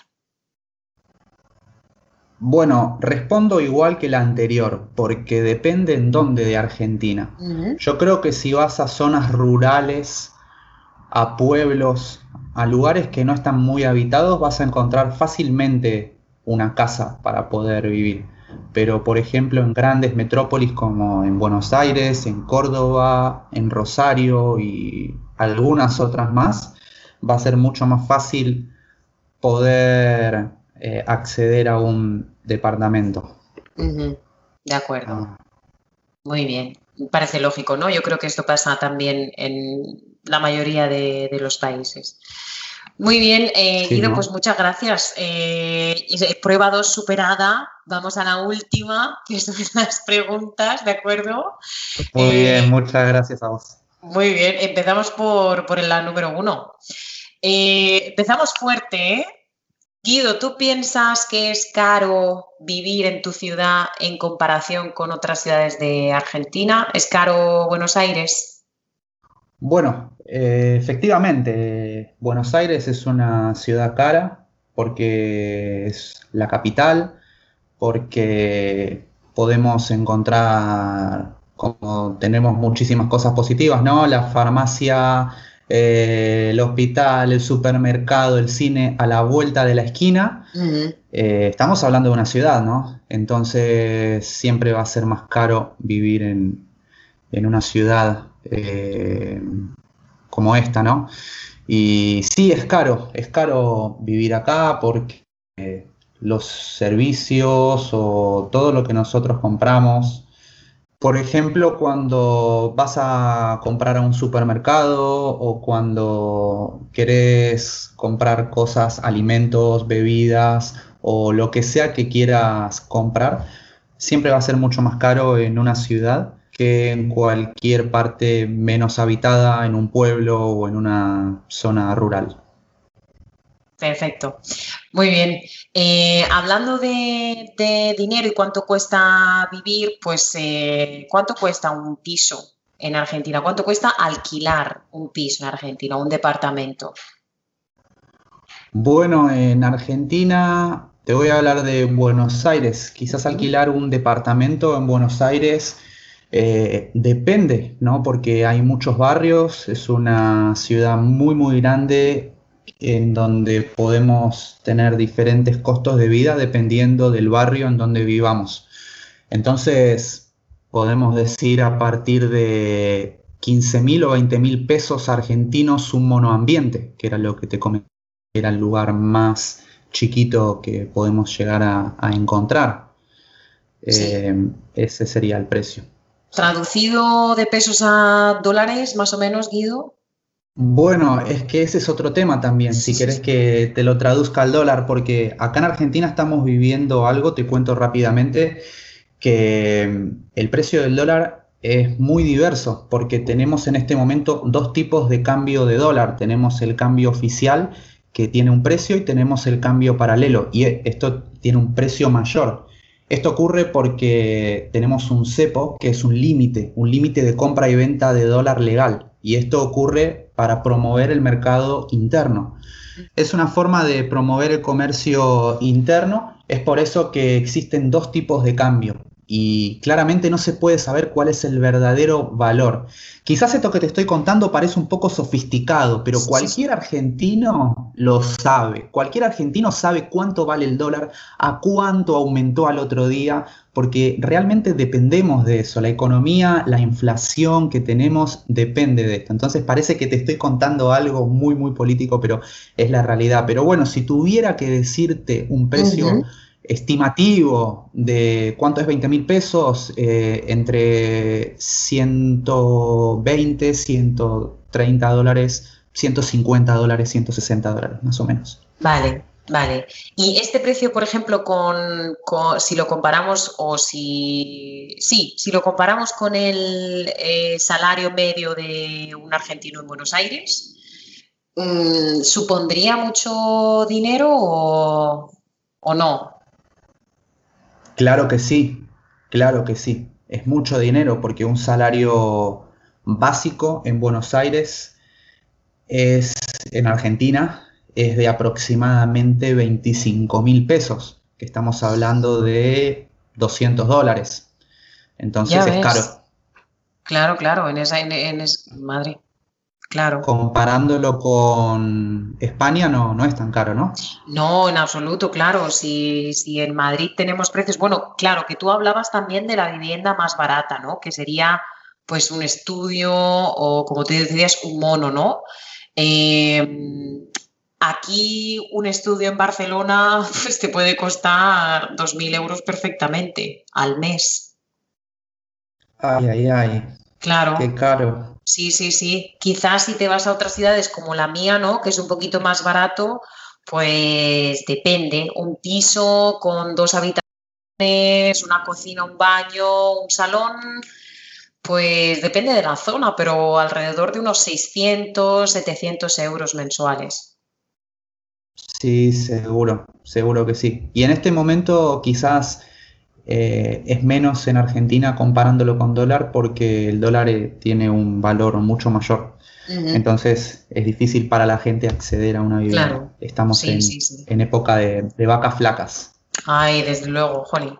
Bueno, respondo igual que la anterior, porque depende en dónde de Argentina. Uh-huh. Yo creo que si vas a zonas rurales, a pueblos, a lugares que no están muy habitados, vas a encontrar fácilmente una casa para poder vivir. Pero, por ejemplo, en grandes metrópolis como en Buenos Aires, en Córdoba, en Rosario y algunas otras más, va a ser mucho más fácil poder eh, acceder a un departamento. Uh-huh. De acuerdo. Ah. Muy bien. Parece lógico, ¿no? Yo creo que esto pasa también en la mayoría de, de los países. Muy bien, eh, sí, Guido, ¿no? Pues muchas gracias. Eh, prueba dos superada. Vamos a la última, que son las preguntas, ¿de acuerdo? Muy eh, bien, muchas gracias a vos. Muy bien, empezamos por, por la número uno. Eh, empezamos fuerte, ¿eh? Guido, ¿tú piensas que es caro vivir en tu ciudad en comparación con otras ciudades de Argentina? ¿Es caro Buenos Aires? Bueno, eh, efectivamente, Buenos Aires es una ciudad cara porque es la capital, porque podemos encontrar, como tenemos muchísimas cosas positivas, ¿no? La farmacia, eh, el hospital, el supermercado, el cine a la vuelta de la esquina. Uh-huh. Eh, estamos hablando de una ciudad, ¿no? Entonces siempre va a ser más caro vivir en, en una ciudad eh, como esta, ¿no? Y sí, es caro, es caro vivir acá porque eh, los servicios o todo lo que nosotros compramos. Por ejemplo, cuando vas a comprar a un supermercado o cuando querés comprar cosas, alimentos, bebidas o lo que sea que quieras comprar, siempre va a ser mucho más caro en una ciudad que en cualquier parte menos habitada, en un pueblo o en una zona rural. Perfecto. Muy bien. Eh, hablando de, de dinero y cuánto cuesta vivir, pues eh, ¿cuánto cuesta un piso en Argentina? ¿Cuánto cuesta alquilar un piso en Argentina, un departamento? Bueno, en Argentina, te voy a hablar de Buenos Aires. Quizás alquilar un departamento en Buenos Aires eh, depende, ¿no? Porque hay muchos barrios, es una ciudad muy, muy grande, en donde podemos tener diferentes costos de vida dependiendo del barrio en donde vivamos. Entonces, podemos decir a partir de quince mil o veinte mil pesos argentinos un monoambiente, que era lo que te comenté, era el lugar más chiquito que podemos llegar a, a encontrar. Sí. Eh, ese sería el precio. ¿Traducido de pesos a dólares, más o menos, Guido? Bueno, es que ese es otro tema también, si querés que te lo traduzca al dólar, porque acá en Argentina estamos viviendo algo, te cuento rápidamente, que el precio del dólar es muy diverso, porque tenemos en este momento dos tipos de cambio de dólar. Tenemos el cambio oficial, que tiene un precio, y tenemos el cambio paralelo, y esto tiene un precio mayor. Esto ocurre porque tenemos un cepo, que es un límite, un límite de compra y venta de dólar legal, y esto ocurre para promover el mercado interno. Es una forma de promover el comercio interno, es por eso que existen dos tipos de cambio y claramente no se puede saber cuál es el verdadero valor. Quizás esto que te estoy contando parece un poco sofisticado, pero cualquier argentino lo sabe. Cualquier argentino sabe cuánto vale el dólar, a cuánto aumentó al otro día, porque realmente dependemos de eso. La economía, la inflación que tenemos depende de esto. Entonces parece que te estoy contando algo muy, muy político, pero es la realidad. Pero bueno, si tuviera que decirte un precio... Uh-huh. estimativo de cuánto es veinte mil pesos, eh, entre ciento veinte, ciento treinta dólares, ciento cincuenta dólares, ciento sesenta dólares, más o menos. Vale, vale. Y este precio, por ejemplo, con, con si lo comparamos o si... Sí, si lo comparamos con el eh, salario medio de un argentino en Buenos Aires, mmm, ¿supondría mucho dinero o, o no? Claro que sí, claro que sí. Es mucho dinero porque un salario básico en Buenos Aires es, en Argentina, es de aproximadamente veinticinco mil pesos. que estamos hablando de doscientos dólares. Entonces es caro. Claro, claro, en esa, en, en es, madre, claro. Comparándolo con España no, no es tan caro, ¿no? No, en absoluto, claro, si, si en Madrid tenemos precios, bueno, claro, que tú hablabas también de la vivienda más barata, ¿no? Que sería, pues, un estudio o, como tú decías, un mono, ¿no? Eh, aquí un estudio en Barcelona pues, te puede costar dos mil euros perfectamente al mes. Ay, ay, ay. Claro. Qué caro. Sí, sí, sí. Quizás si te vas a otras ciudades como la mía, ¿no? Que es un poquito más barato, pues depende. Un piso con dos habitaciones, una cocina, un baño, un salón, pues depende de la zona, pero alrededor de unos seiscientos, setecientos euros mensuales. Sí, seguro, seguro que sí. Y en este momento quizás... Eh, es menos en Argentina comparándolo con dólar porque el dólar eh, tiene un valor mucho mayor. Uh-huh. Entonces es difícil para la gente acceder a una vivienda. Claro. Estamos sí, en, sí, sí. en época de, de vacas flacas. Ay, desde luego, Jolín.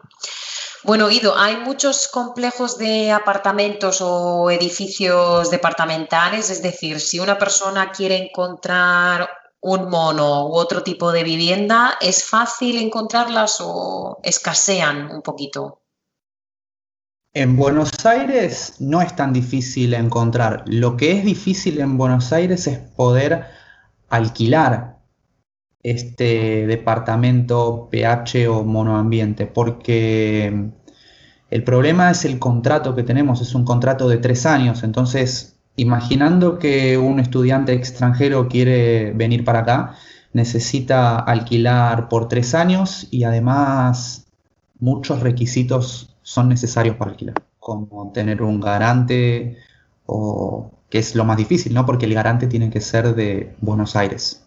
Bueno, Guido, hay muchos complejos de apartamentos o edificios departamentales, es decir, si una persona quiere encontrar un mono u otro tipo de vivienda, ¿es fácil encontrarlas o escasean un poquito? En Buenos Aires no es tan difícil encontrar. Lo que es difícil en Buenos Aires es poder alquilar este departamento P H o monoambiente, porque el problema es el contrato que tenemos, es un contrato de tres años, entonces... Imaginando que un estudiante extranjero quiere venir para acá, necesita alquilar por tres años y además muchos requisitos son necesarios para alquilar, como tener un garante, o que es lo más difícil, ¿no? Porque el garante tiene que ser de Buenos Aires.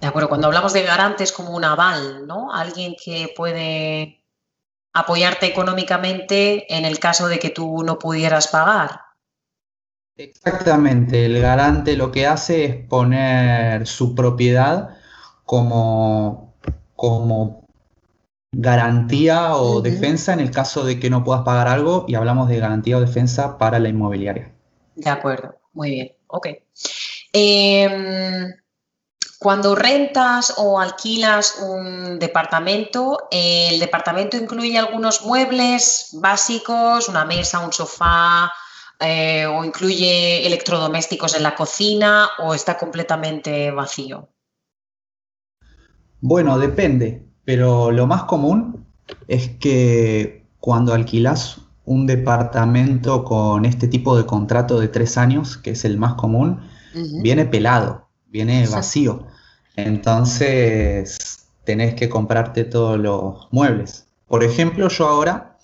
De acuerdo, cuando hablamos de garante es como un aval, ¿no? Alguien que puede apoyarte económicamente en el caso de que tú no pudieras pagar. Exactamente, el garante lo que hace es poner su propiedad como, como garantía o uh-huh. defensa en el caso de que no puedas pagar algo, y hablamos de garantía o defensa para la inmobiliaria. De acuerdo, muy bien, ok. Eh, cuando rentas o alquilas un departamento, ¿el departamento incluye algunos muebles básicos, una mesa, un sofá... Eh, o incluye electrodomésticos en la cocina o está completamente vacío? Bueno, depende, pero lo más común es que cuando alquilas un departamento con este tipo de contrato de tres años, que es el más común, uh-huh. viene pelado, viene Exacto. vacío. Entonces tenés que comprarte todos los muebles. Por ejemplo, yo ahora...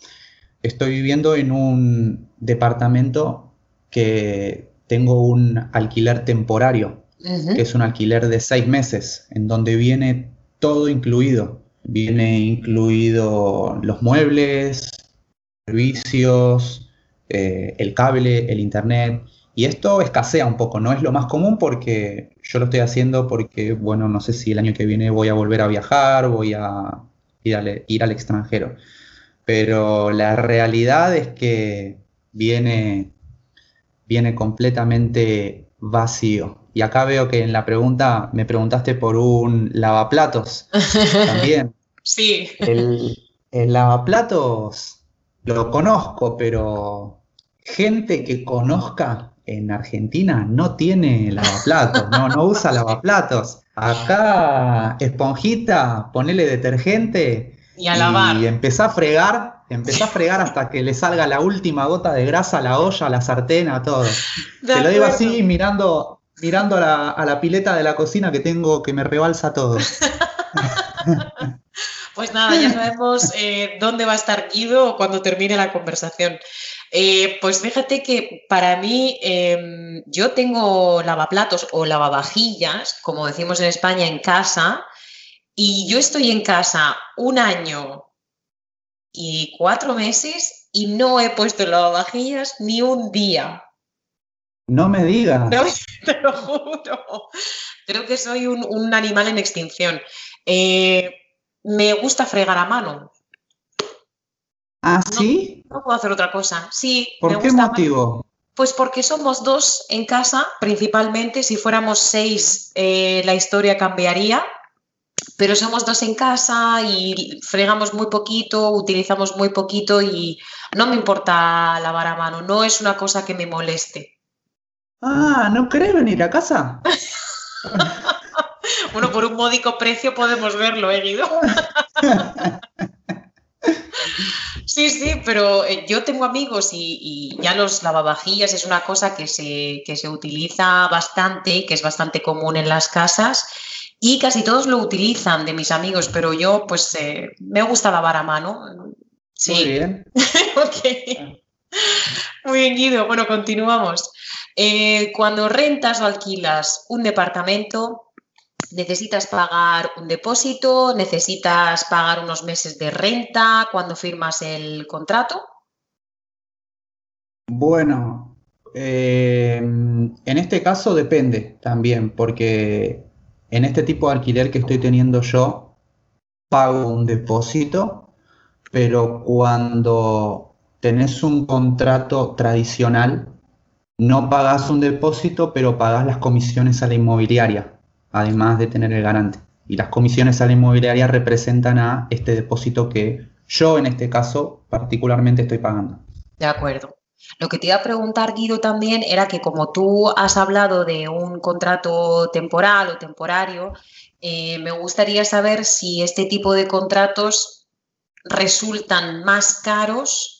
estoy viviendo en un departamento que tengo un alquiler temporario, uh-huh. que es un alquiler de seis meses, en donde viene todo incluido. Viene incluido los muebles, servicios, eh, el cable, el internet. Y esto escasea un poco, no es lo más común porque yo lo estoy haciendo porque, bueno, no sé si el año que viene voy a volver a viajar, voy a ir, a, ir al extranjero. Pero la realidad es que viene, viene completamente vacío. Y acá veo que en la pregunta me preguntaste por un lavaplatos también. Sí. El, el lavaplatos lo conozco, pero gente que conozca en Argentina no tiene lavaplatos, no, no usa lavaplatos. Acá, esponjita, ponele detergente... Y a lavar. Y empezá a fregar, empezá a fregar hasta que le salga la última gota de grasa a la olla, a la sartén, a todo. Te lo digo así, mirando, mirando a, la, a la pileta de la cocina que tengo, que me rebalsa todo. Pues nada, ya sabemos eh, dónde va a estar Guido cuando termine la conversación. Eh, pues fíjate que para mí, eh, yo tengo lavaplatos o lavavajillas, como decimos en España, en casa... Y yo estoy en casa un año y cuatro meses y no he puesto lavavajillas ni un día. No me digas. No, te lo juro. Creo que soy un, un animal en extinción. Eh, Me gusta fregar a mano. ¿Ah, sí? No, no puedo hacer otra cosa. Sí. ¿Por me qué gusta motivo? Más. Pues porque somos dos en casa, principalmente. Si fuéramos seis, eh, la historia cambiaría. Pero somos dos en casa y fregamos muy poquito, utilizamos muy poquito y no me importa lavar a mano. No es una cosa que me moleste. Ah, ¿no querés venir a casa? Bueno, por un módico precio podemos verlo, ¿eh, Guido? Sí, sí, pero yo tengo amigos y, y ya los lavavajillas es una cosa que se, que se utiliza bastante y que es bastante común en las casas y casi todos lo utilizan de mis amigos, pero yo pues eh, me gusta lavar a mano. Sí. Muy bien. Okay. Muy bien, Guido. Bueno, continuamos. Eh, cuando rentas o alquilas un departamento, necesitas pagar un depósito, necesitas pagar unos meses de renta cuando firmas el contrato. Bueno, eh, en este caso depende también, porque en este tipo de alquiler que estoy teniendo yo, pago un depósito, pero cuando tenés un contrato tradicional, no pagás un depósito, pero pagás las comisiones a la inmobiliaria. Además de tener el garante. Y las comisiones a la inmobiliaria representan a este depósito que yo, en este caso, particularmente estoy pagando. De acuerdo. Lo que te iba a preguntar, Guido, también era que como tú has hablado de un contrato temporal o temporario, eh, me gustaría saber si este tipo de contratos resultan más caros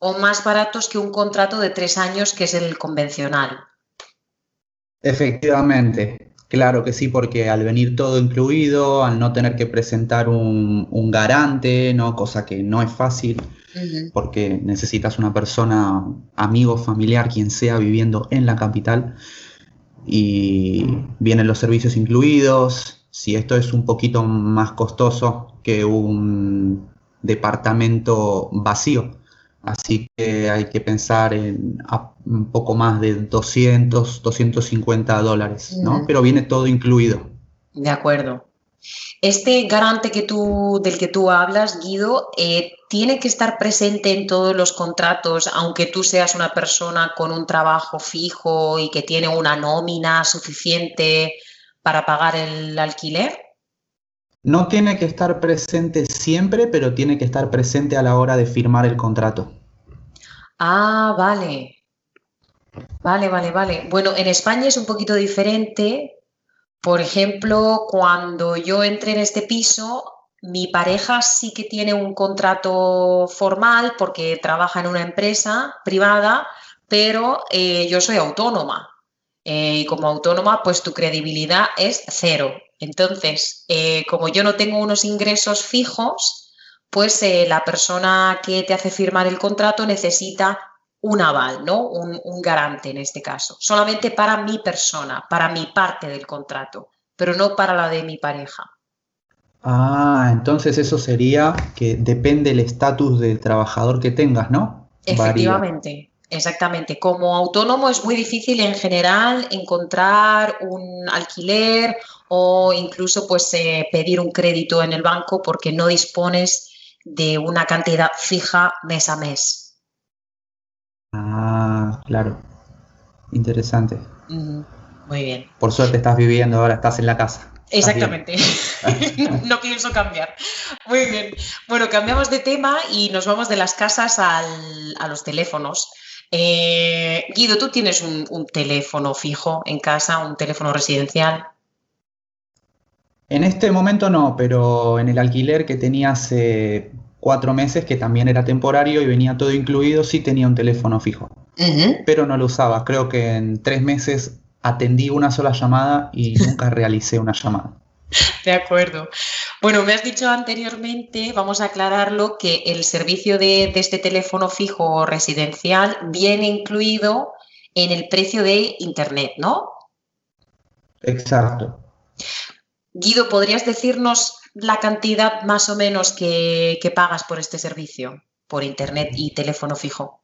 o más baratos que un contrato de tres años, que es el convencional. Efectivamente. Claro que sí, porque al venir todo incluido, al no tener que presentar un, un garante, ¿no? Cosa que no es fácil, uh-huh. Porque necesitas una persona, amigo, familiar, quien sea, viviendo en la capital, y vienen los servicios incluidos. Si esto es un poquito más costoso que un departamento vacío, así que hay que pensar en un poco más de doscientos, doscientos cincuenta dólares, ¿no? Uh-huh. Pero viene todo incluido. De acuerdo. Este garante que tú, del que tú hablas, Guido, eh, ¿tiene que estar presente en todos los contratos, aunque tú seas una persona con un trabajo fijo y que tiene una nómina suficiente para pagar el alquiler? No tiene que estar presente siempre, pero tiene que estar presente a la hora de firmar el contrato. Ah, vale. Vale, vale, vale. Bueno, en España es un poquito diferente. Por ejemplo, cuando yo entré en este piso, mi pareja sí que tiene un contrato formal porque trabaja en una empresa privada, pero eh, yo soy autónoma. Eh, y como autónoma, pues tu credibilidad es cero. Entonces, eh, como yo no tengo unos ingresos fijos, pues eh, la persona que te hace firmar el contrato necesita un aval, ¿no? Un, un garante en este caso, solamente para mi persona, para mi parte del contrato, pero no para la de mi pareja. Ah, entonces eso sería que depende el estatus del trabajador que tengas, ¿no? Efectivamente. Varía. Exactamente. Como autónomo es muy difícil en general encontrar un alquiler o incluso pues eh, pedir un crédito en el banco porque no dispones de una cantidad fija mes a mes. Ah, claro. Interesante. Uh-huh. Muy bien. Por suerte estás viviendo ahora, estás en la casa. Exactamente. No pienso cambiar. Muy bien. Bueno, cambiamos de tema y nos vamos de las casas al, a los teléfonos. Eh, Guido, ¿tú tienes un, un teléfono fijo en casa, un teléfono residencial? En este momento no, pero en el alquiler que tenía hace cuatro meses, que también era temporario y venía todo incluido, sí tenía un teléfono fijo. Uh-huh. Pero no lo usaba. Creo que en tres meses atendí una sola llamada y nunca realicé una llamada. De acuerdo. Bueno, me has dicho anteriormente, vamos a aclararlo, que el servicio de, de este teléfono fijo residencial viene incluido en el precio de Internet, ¿no? Exacto. Guido, ¿podrías decirnos la cantidad más o menos que, que pagas por este servicio, por Internet y teléfono fijo?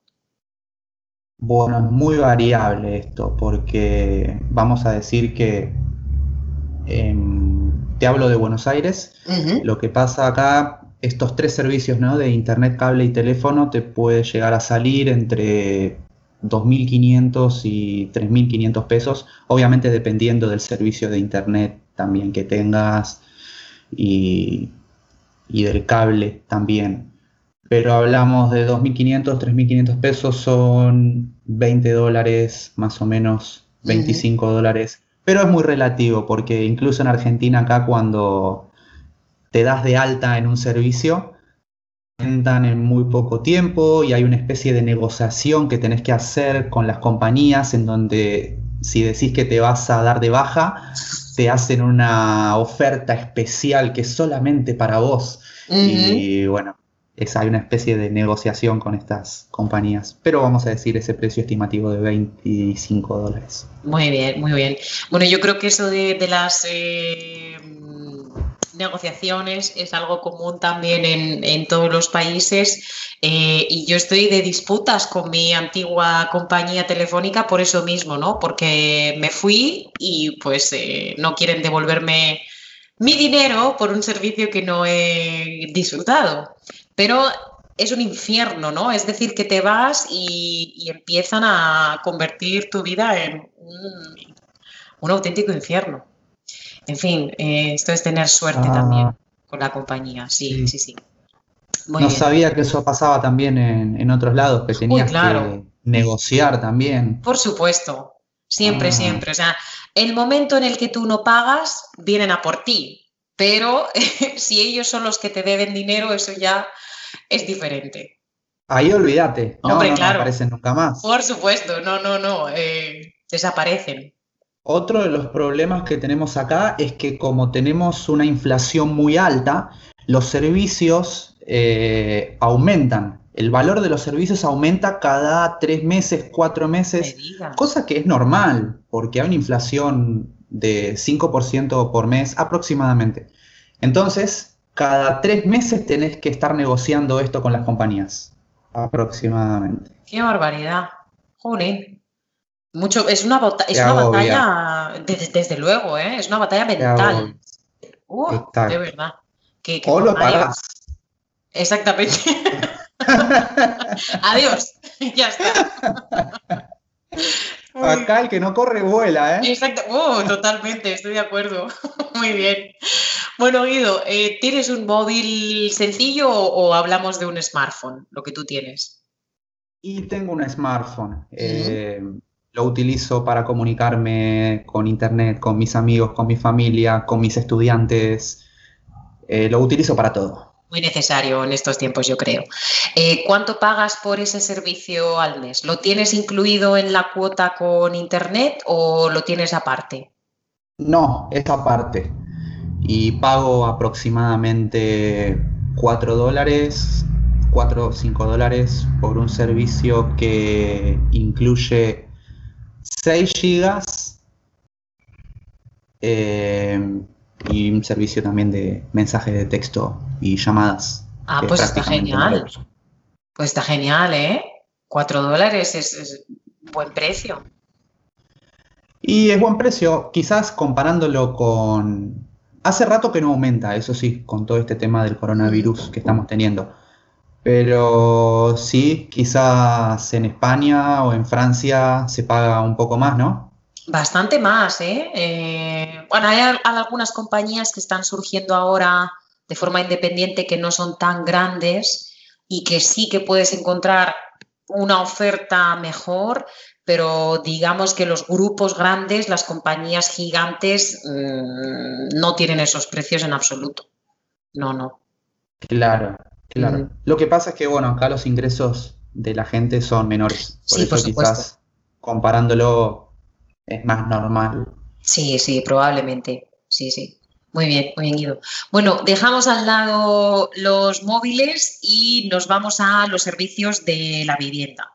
Bueno, es muy variable esto, porque vamos a decir que... Eh, te hablo de Buenos Aires. Uh-huh. Lo que pasa acá, estos tres servicios, ¿no?, de internet, cable y teléfono, te puede llegar a salir entre dos mil quinientos y tres mil quinientos pesos, obviamente dependiendo del servicio de internet también que tengas y, y del cable también. Pero hablamos de dos mil quinientos, tres mil quinientos pesos, son veinte dólares más o menos, veinticinco uh-huh. dólares. Pero es muy relativo, porque incluso en Argentina acá, cuando te das de alta en un servicio, entran en muy poco tiempo y hay una especie de negociación que tenés que hacer con las compañías, en donde si decís que te vas a dar de baja, te hacen una oferta especial que es solamente para vos. Uh-huh. Y bueno, es, hay una especie de negociación con estas compañías, pero vamos a decir ese precio estimativo de veinticinco dólares. Muy bien, muy bien. Bueno, yo creo que eso de, de las... Eh... negociaciones es algo común también en, en todos los países, eh, y yo estoy de disputas con mi antigua compañía telefónica por eso mismo, ¿no? Porque me fui y pues eh, no quieren devolverme mi dinero por un servicio que no he disfrutado. Pero es un infierno, ¿no? Es decir, que te vas y, y empiezan a convertir tu vida en un, un auténtico infierno. En fin, eh, esto es tener suerte ah, también con la compañía, sí, sí, sí. sí. Muy no bien. Sabía que eso pasaba también en, en otros lados, que tenías Uy, claro. que negociar también. Por supuesto, siempre, ah. siempre. O sea, el momento en el que tú no pagas, vienen a por ti, pero si ellos son los que te deben dinero, eso ya es diferente. Ahí olvídate, no, Hombre, no, claro. no aparecen nunca más. Por supuesto, no, no, no, eh, desaparecen. Otro de los problemas que tenemos acá es que, como tenemos una inflación muy alta, los servicios eh, aumentan. El valor de los servicios aumenta cada tres meses, cuatro meses, cosa que es normal, porque hay una inflación de cinco por ciento por mes aproximadamente. Entonces, cada tres meses tenés que estar negociando esto con las compañías, aproximadamente. ¡Qué barbaridad! ¡Joder! Mucho, es una, bota, es una batalla, desde, desde luego, ¿eh? Es una batalla mental. Uh, de verdad. ¿Qué, qué o lo pagas. Exactamente. Adiós. Ya está. Acá el que no corre vuela, ¿eh? Exacto. Oh, totalmente, estoy de acuerdo. Muy bien. Bueno, Guido, eh, ¿tienes un móvil sencillo o, o hablamos de un smartphone, lo que tú tienes? Y tengo un smartphone. ¿Sí? Eh, Lo utilizo para comunicarme con internet, con mis amigos, con mi familia, con mis estudiantes. Eh, lo utilizo para todo. Muy necesario en estos tiempos, yo creo. Eh, ¿Cuánto pagas por ese servicio al mes? ¿Lo tienes incluido en la cuota con internet o lo tienes aparte? No, es aparte. Y pago aproximadamente cuatro dólares, cuatro o cinco dólares por un servicio que incluye seis gigas eh, y un servicio también de mensajes de texto y llamadas. Ah, pues está genial. Pues está genial, ¿eh? cuatro dólares es, es buen precio. Y es buen precio, quizás comparándolo con... Hace rato que no aumenta, eso sí, con todo este tema del coronavirus que estamos teniendo. Pero sí, quizás en España o en Francia se paga un poco más, ¿no? Bastante más, ¿eh? eh bueno, hay, hay algunas compañías que están surgiendo ahora de forma independiente que no son tan grandes y que sí que puedes encontrar una oferta mejor, pero digamos que los grupos grandes, las compañías gigantes, mmm, no tienen esos precios en absoluto. No, no. Claro. Claro. Mm. Lo que pasa es que, bueno, acá los ingresos de la gente son menores. Por sí, eso por supuesto. Quizás comparándolo es más normal. Sí, sí, probablemente. Sí, sí. Muy bien, muy bien, Guido. Bueno, dejamos al lado los móviles y nos vamos a los servicios de la vivienda.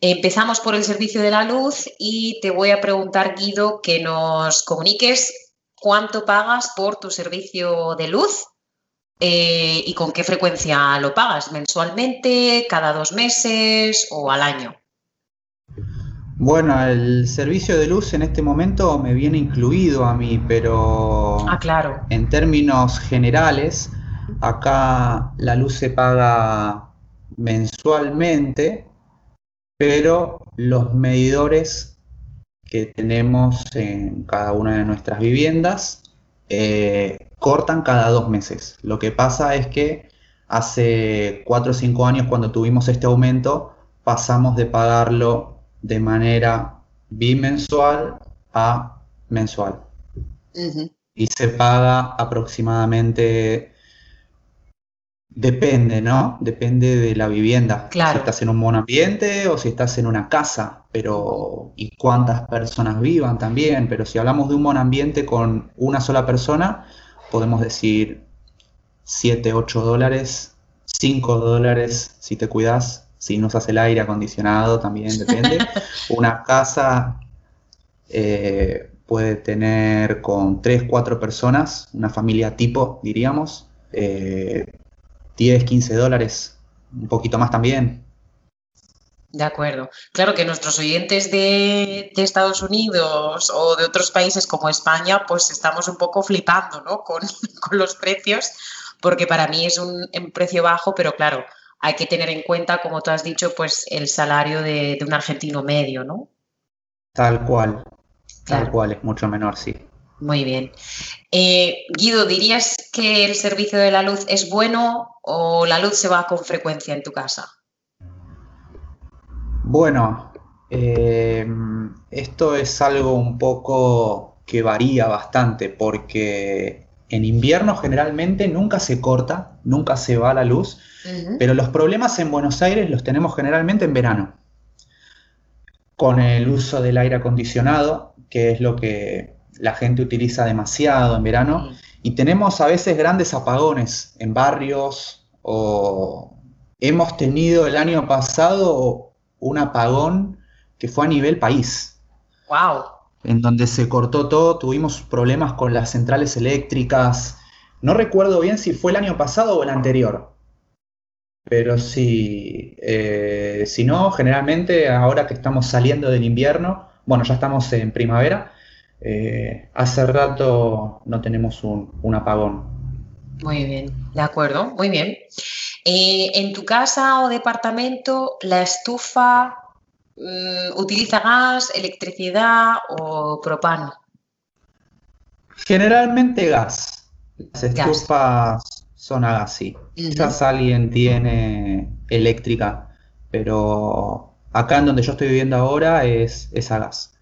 Empezamos por el servicio de la luz y te voy a preguntar, Guido, que nos comuniques cuánto pagas por tu servicio de luz. Eh, ¿Y con qué frecuencia lo pagas? ¿Mensualmente? ¿Cada dos meses? ¿O al año? Bueno, el servicio de luz en este momento me viene incluido a mí, pero ah, claro. En términos generales, acá la luz se paga mensualmente, pero los medidores que tenemos en cada una de nuestras viviendas eh, cortan cada dos meses. Lo que pasa es que hace cuatro o cinco años, cuando tuvimos este aumento, pasamos de pagarlo de manera bimensual a mensual. Uh-huh. Y se paga aproximadamente, depende, ¿no? Depende de la vivienda. Claro. Si estás en un monoambiente o si estás en una casa, pero y cuántas personas vivan también. Pero si hablamos de un monoambiente con una sola persona, podemos decir siete, ocho dólares, cinco dólares si te cuidas. Si nos hace el aire acondicionado, también depende. Una casa eh, puede tener con tres, cuatro personas, una familia tipo, diríamos, eh, diez, quince dólares, un poquito más también. De acuerdo. Claro que nuestros oyentes de, de Estados Unidos o de otros países como España, pues estamos un poco flipando, ¿no? Con, con los precios, porque para mí es un, un precio bajo, pero claro, hay que tener en cuenta, como tú has dicho, pues el salario de, de un argentino medio, ¿no? Tal cual, claro. Tal cual, es mucho menor, sí. Muy bien. Eh, Guido, ¿dirías que el servicio de la luz es bueno o la luz se va con frecuencia en tu casa? Bueno, eh, esto es algo un poco que varía bastante, porque en invierno generalmente nunca se corta, nunca se va la luz, uh-huh. Pero los problemas en Buenos Aires los tenemos generalmente en verano, con el uso del aire acondicionado, que es lo que la gente utiliza demasiado en verano, uh-huh. Y tenemos a veces grandes apagones en barrios, o hemos tenido el año pasado un apagón que fue a nivel país. ¡Wow! En donde se cortó todo, tuvimos problemas con las centrales eléctricas. No recuerdo bien si fue el año pasado o el anterior. Pero sí, eh, si no, generalmente ahora que estamos saliendo del invierno, bueno, ya estamos en primavera, eh, hace rato no tenemos un, un apagón. Muy bien, de acuerdo, muy bien. Eh, ¿en tu casa o departamento la estufa utiliza gas, electricidad o propano? Generalmente gas. Las estufas gas. Son a gas, sí. Uh-huh. Quizás alguien tiene eléctrica, pero acá en donde yo estoy viviendo ahora es, es a gas.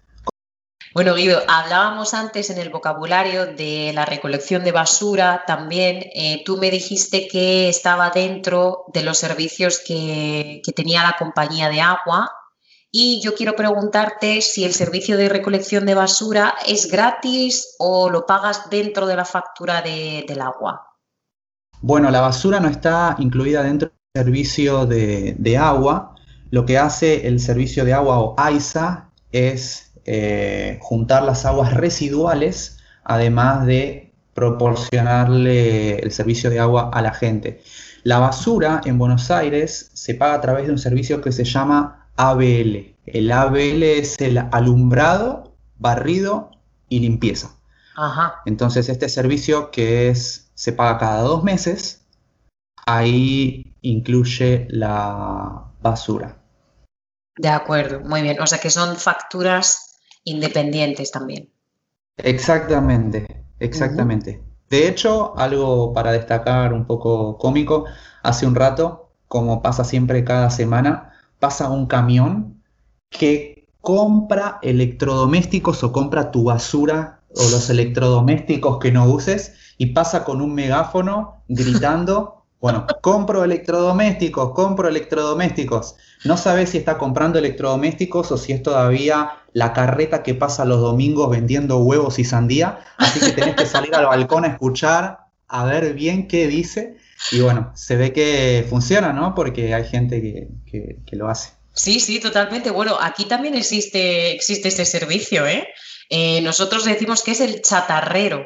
Bueno, Guido, hablábamos antes en el vocabulario de la recolección de basura también. Eh, tú me dijiste que estaba dentro de los servicios que, que tenía la compañía de agua. Y yo quiero preguntarte si el servicio de recolección de basura es gratis o lo pagas dentro de la factura de, del agua. Bueno, la basura no está incluida dentro del servicio de, de agua. Lo que hace el servicio de agua o AISA es eh, juntar las aguas residuales, además de proporcionarle el servicio de agua a la gente. La basura en Buenos Aires se paga a través de un servicio que se llama A B L. El A B L es el alumbrado, barrido y limpieza. Ajá. Entonces este servicio que es, se paga cada dos meses, ahí incluye la basura. De acuerdo, muy bien. O sea que son facturas independientes también. Exactamente, exactamente. Uh-huh. De hecho, algo para destacar un poco cómico, hace un rato, como pasa siempre cada semana, pasa un camión que compra electrodomésticos o compra tu basura o los electrodomésticos que no uses y pasa con un megáfono gritando, bueno, compro electrodomésticos, compro electrodomésticos. No sabes si está comprando electrodomésticos o si es todavía la carreta que pasa los domingos vendiendo huevos y sandía, así que tenés que salir al balcón a escuchar, a ver bien qué dice. Y bueno, se ve que funciona, ¿no? Porque hay gente que, que, que lo hace. Sí, sí, totalmente. Bueno, aquí también existe, existe este servicio, ¿eh? ¿eh? Nosotros decimos que es el chatarrero.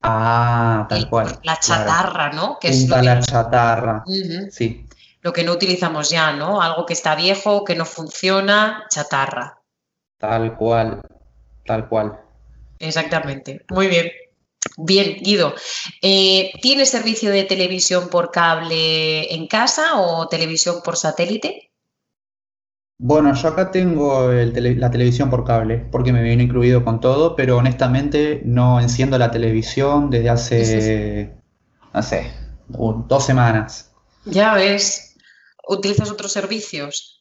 Ah, tal el, cual. La chatarra, claro. ¿No? Que es la chatarra, uh-huh. Sí. lo que no utilizamos ya, ¿no? Algo que está viejo, que no funciona, chatarra. Tal cual, tal cual. Exactamente, muy bien. Bien, Guido, eh, ¿tienes servicio de televisión por cable en casa o televisión por satélite? Bueno, yo acá tengo el tele, la televisión por cable, porque me viene incluido con todo, pero honestamente no enciendo la televisión desde hace, sí, sí. no sé, dos semanas. Ya ves, ¿utilizas otros servicios?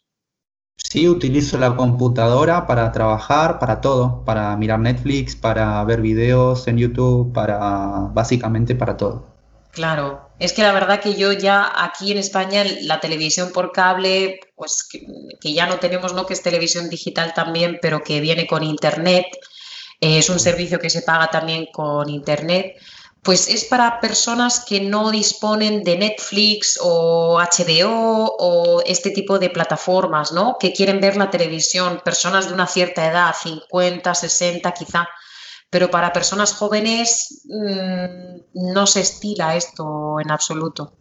Sí, utilizo la computadora para trabajar, para todo, para mirar Netflix, para ver videos en YouTube, para básicamente para todo. Claro, es que la verdad que yo ya aquí en España la televisión por cable, pues que, que ya no tenemos, ¿no? Que es televisión digital también, pero que viene con internet, eh, es un servicio que se paga también con internet, pues es para personas que no disponen de Netflix o H B O o este tipo de plataformas, ¿no? Que quieren ver la televisión, personas de una cierta edad, cincuenta, sesenta quizá. Pero para personas jóvenes mmm, no se estila esto en absoluto.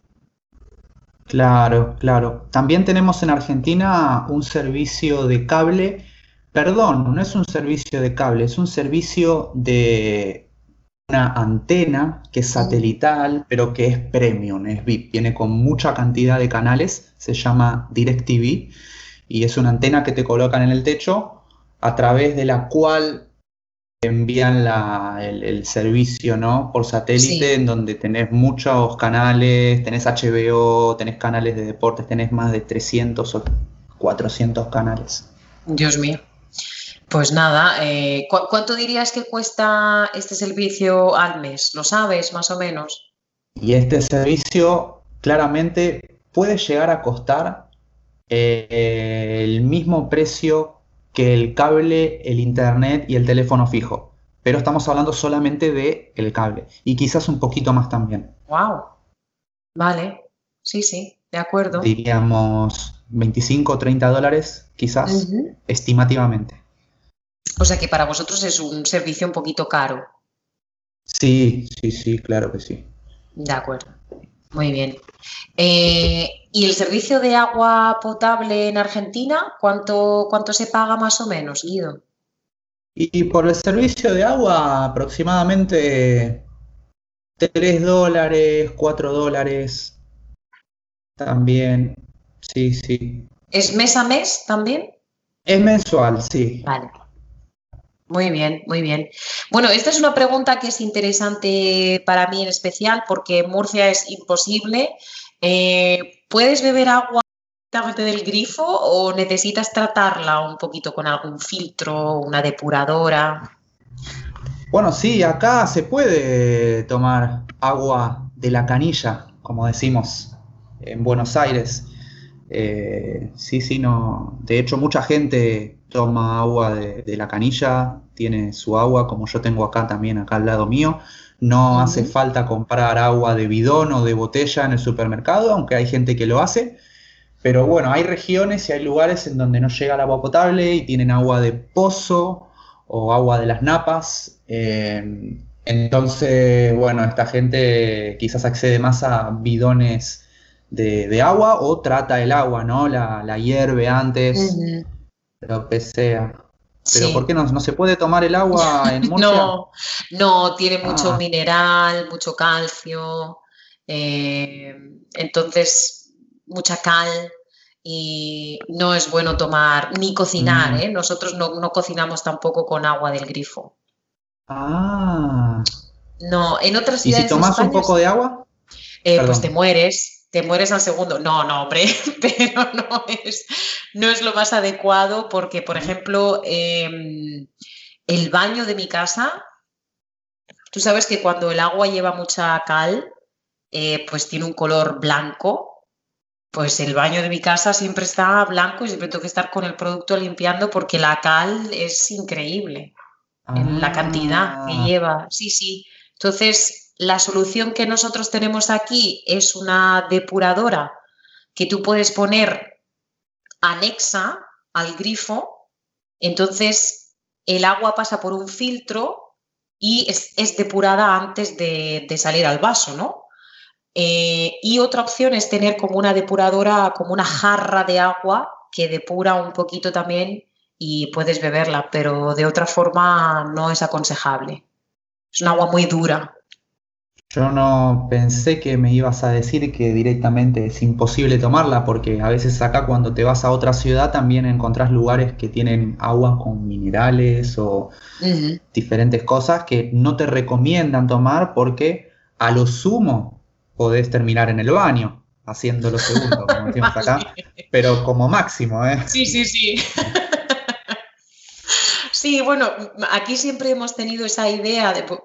Claro, claro. También tenemos en Argentina un servicio de cable. Perdón, no es un servicio de cable, es un servicio de una antena que es satelital, pero que es premium, es V I P. Viene con mucha cantidad de canales, se llama DirecTV. Y es una antena que te colocan en el techo a través de la cual envían la, el, el servicio, ¿no? Por satélite, sí. En donde tenés muchos canales, tenés H B O, tenés canales de deportes, tenés más de trescientos o cuatrocientos canales. Dios mío. Pues nada, eh, ¿cu- ¿cuánto dirías que cuesta este servicio al mes? ¿Lo sabes más o menos? Y este servicio claramente puede llegar a costar eh, el mismo precio que el cable, el internet y el teléfono fijo. Pero estamos hablando solamente de el cable. Y quizás un poquito más también. ¡Wow! Vale. Sí, sí. De acuerdo. Diríamos veinticinco o treinta dólares, quizás, uh-huh. Estimativamente. O sea que para vosotros es un servicio un poquito caro. Sí, sí, sí. Claro que sí. De acuerdo. Muy bien. Eh, ¿Y el servicio de agua potable en Argentina? ¿Cuánto, cuánto se paga más o menos, Guido? Y por el servicio de agua aproximadamente tres dólares, cuatro dólares también. Sí, sí. ¿Es mes a mes también? Es mensual, sí. Vale. Muy bien, muy bien. Bueno, esta es una pregunta que es interesante para mí en especial porque en Murcia es imposible. Eh, ¿puedes beber agua directamente del grifo o necesitas tratarla un poquito con algún filtro, una depuradora? Bueno, sí, acá se puede tomar agua de la canilla, como decimos en Buenos Aires. Eh, sí, sí, no. De hecho, mucha gente toma agua de, de la canilla, tiene su agua, como yo tengo acá también, acá al lado mío. No uh-huh. hace falta comprar agua de bidón o de botella en el supermercado, aunque hay gente que lo hace. Pero bueno, hay regiones y hay lugares en donde no llega el agua potable y tienen agua de pozo o agua de las napas. Eh, entonces, bueno, esta gente quizás accede más a bidones De, de agua o trata el agua, ¿no? La, la hierve antes, uh-huh. lo que sea. Pero sí. ¿Por qué no, no se puede tomar el agua en Murcia? No, no, tiene mucho ah. mineral, mucho calcio, eh, entonces mucha cal y no es bueno tomar ni cocinar, mm. ¿eh? Nosotros no, no cocinamos tampoco con agua del grifo. Ah. No, en otras ciudades. ¿Y si tomas un poco de agua? Eh, pues te mueres. Te mueres al segundo. No, no, hombre, pero no es, no es lo más adecuado porque, por ejemplo, eh, el baño de mi casa, tú sabes que cuando el agua lleva mucha cal, eh, pues tiene un color blanco, pues el baño de mi casa siempre está blanco y siempre tengo que estar con el producto limpiando porque la cal es increíble, ah. en la cantidad que lleva. Sí, sí. Entonces, la solución que nosotros tenemos aquí es una depuradora que tú puedes poner anexa al grifo, entonces el agua pasa por un filtro y es, es depurada antes de, de salir al vaso, ¿no? Eh, y otra opción es tener como una depuradora, como una jarra de agua que depura un poquito también y puedes beberla, pero de otra forma no es aconsejable. Es un agua muy dura. Yo no pensé que me ibas a decir que directamente es imposible tomarla, porque a veces acá cuando te vas a otra ciudad también encontrás lugares que tienen aguas con minerales o uh-huh. diferentes cosas que no te recomiendan tomar porque a lo sumo podés terminar en el baño, haciéndolo segundo, como decimos acá, pero como máximo, ¿eh? Sí, sí, sí. Sí, bueno, aquí siempre hemos tenido esa idea de, pues,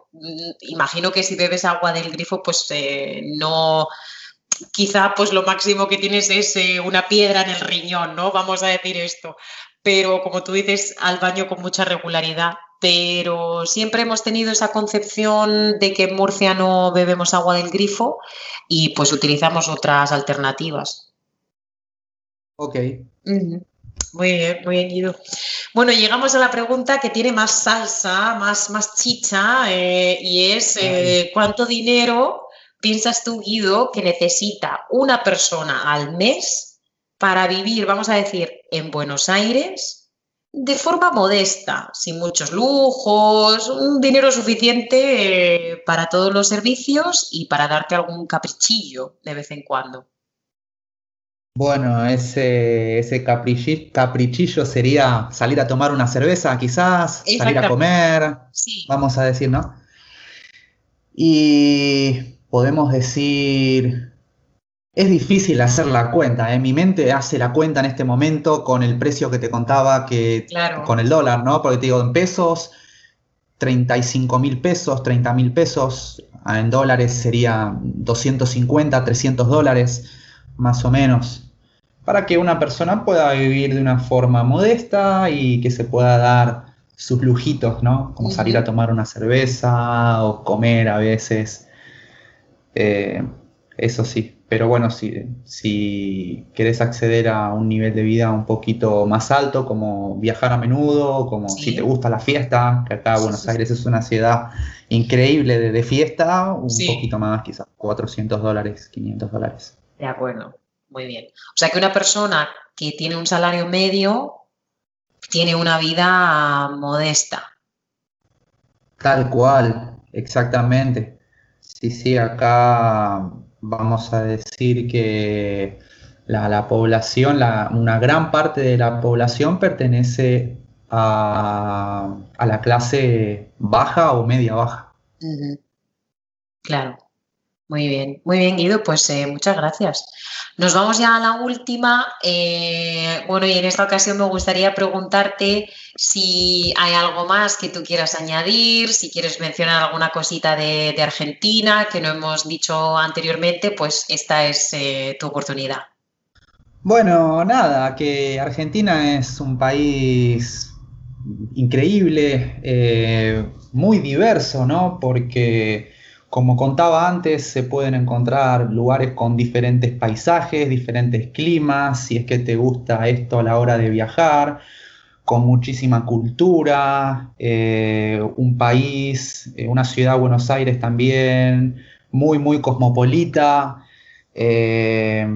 imagino que si bebes agua del grifo, pues eh, no, quizá pues lo máximo que tienes es eh, una piedra en el riñón, ¿no? Vamos a decir esto, pero como tú dices, al baño con mucha regularidad, pero siempre hemos tenido esa concepción de que en Murcia no bebemos agua del grifo y pues utilizamos otras alternativas. Ok. Uh-huh. Muy bien, muy bien, Guido. Bueno, llegamos a la pregunta que tiene más salsa, más, más chicha, eh, y es eh, ¿cuánto dinero piensas tú, Guido, que necesita una persona al mes para vivir, vamos a decir, en Buenos Aires de forma modesta, sin muchos lujos, un dinero suficiente eh, para todos los servicios y para darte algún caprichillo de vez en cuando? Bueno, ese, ese caprichillo, caprichillo sería salir a tomar una cerveza, quizás, salir a comer, sí. Vamos a decir, ¿no? Y podemos decir, es difícil hacer la cuenta, ¿eh? Mi mente hace la cuenta en este momento con el precio que te contaba, que claro. Con el dólar, ¿no? Porque te digo, en pesos, treinta y cinco mil pesos, treinta mil pesos, en dólares sería doscientos cincuenta, trescientos dólares, más o menos, para que una persona pueda vivir de una forma modesta y que se pueda dar sus lujitos, ¿no? Como salir a tomar una cerveza o comer a veces, eh, eso sí. Pero bueno, si, si querés acceder a un nivel de vida un poquito más alto, como viajar a menudo, como sí. Si te gusta la fiesta, que acá sí, Buenos sí, Aires sí. Es una ciudad increíble de, de fiesta, un sí. Poquito más quizás, cuatrocientos dólares, quinientos dólares. De acuerdo, muy bien. O sea que una persona que tiene un salario medio tiene una vida modesta. Tal cual, exactamente. Sí, sí, acá vamos a decir que la, la población, la, una gran parte de la población pertenece a, a la clase baja o media baja. Uh-huh. Claro. Muy bien, muy bien, Guido, pues eh, muchas gracias. Nos vamos ya a la última. Eh, bueno, y en esta ocasión me gustaría preguntarte si hay algo más que tú quieras añadir, si quieres mencionar alguna cosita de, de Argentina que no hemos dicho anteriormente, pues esta es eh, tu oportunidad. Bueno, nada, que Argentina es un país increíble, eh, muy diverso, ¿no? Porque... como contaba antes, se pueden encontrar lugares con diferentes paisajes, diferentes climas, si es que te gusta esto a la hora de viajar, con muchísima cultura, eh, un país, eh, una ciudad, Buenos Aires también, muy, muy cosmopolita. Eh,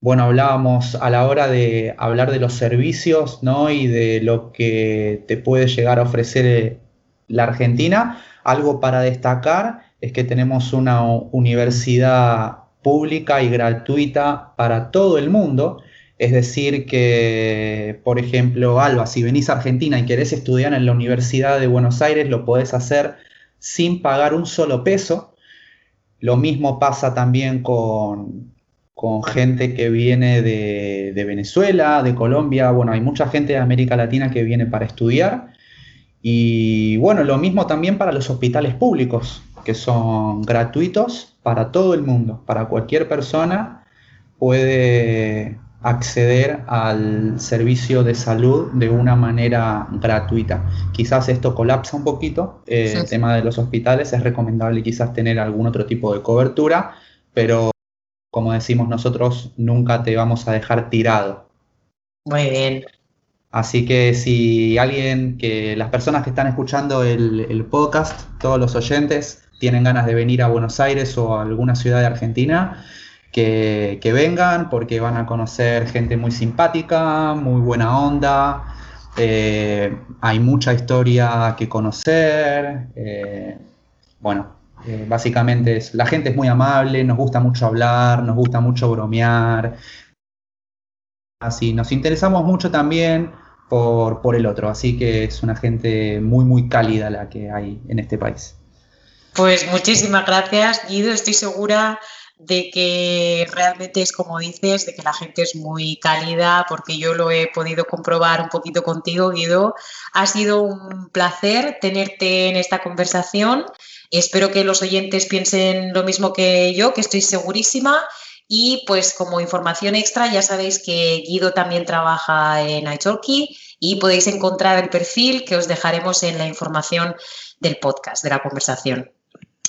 bueno, hablábamos a la hora de hablar de los servicios, ¿no? Y de lo que te puede llegar a ofrecer la Argentina. Algo para destacar es que tenemos una universidad pública y gratuita para todo el mundo. Es decir que, por ejemplo, Alba, si venís a Argentina y querés estudiar en la Universidad de Buenos Aires, lo podés hacer sin pagar un solo peso. Lo mismo pasa también con, con gente que viene de, de Venezuela, de Colombia. Bueno, hay mucha gente de América Latina que viene para estudiar. Y bueno, lo mismo también para los hospitales públicos, que son gratuitos para todo el mundo, para cualquier persona puede acceder al servicio de salud de una manera gratuita. Quizás esto colapsa un poquito, eh, sí. El tema de los hospitales, es recomendable quizás tener algún otro tipo de cobertura, pero como decimos nosotros, nunca te vamos a dejar tirado. Muy bien. Así que si alguien, que las personas que están escuchando el, el podcast, todos los oyentes, tienen ganas de venir a Buenos Aires o a alguna ciudad de Argentina, que, que vengan, porque van a conocer gente muy simpática, muy buena onda. Eh, hay mucha historia que conocer. Eh, bueno, eh, básicamente es, la gente es muy amable, nos gusta mucho hablar, nos gusta mucho bromear. Así, nos interesamos mucho también por, por el otro, así que es una gente muy, muy cálida la que hay en este país. Pues muchísimas gracias, Guido. Estoy segura de que realmente es como dices, de que la gente es muy cálida, porque yo lo he podido comprobar un poquito contigo, Guido. Ha sido un placer tenerte en esta conversación. Espero que los oyentes piensen lo mismo que yo, que estoy segurísima. Y pues como información extra, ya sabéis que Guido también trabaja en iTalki y podéis encontrar el perfil que os dejaremos en la información del podcast, de la conversación.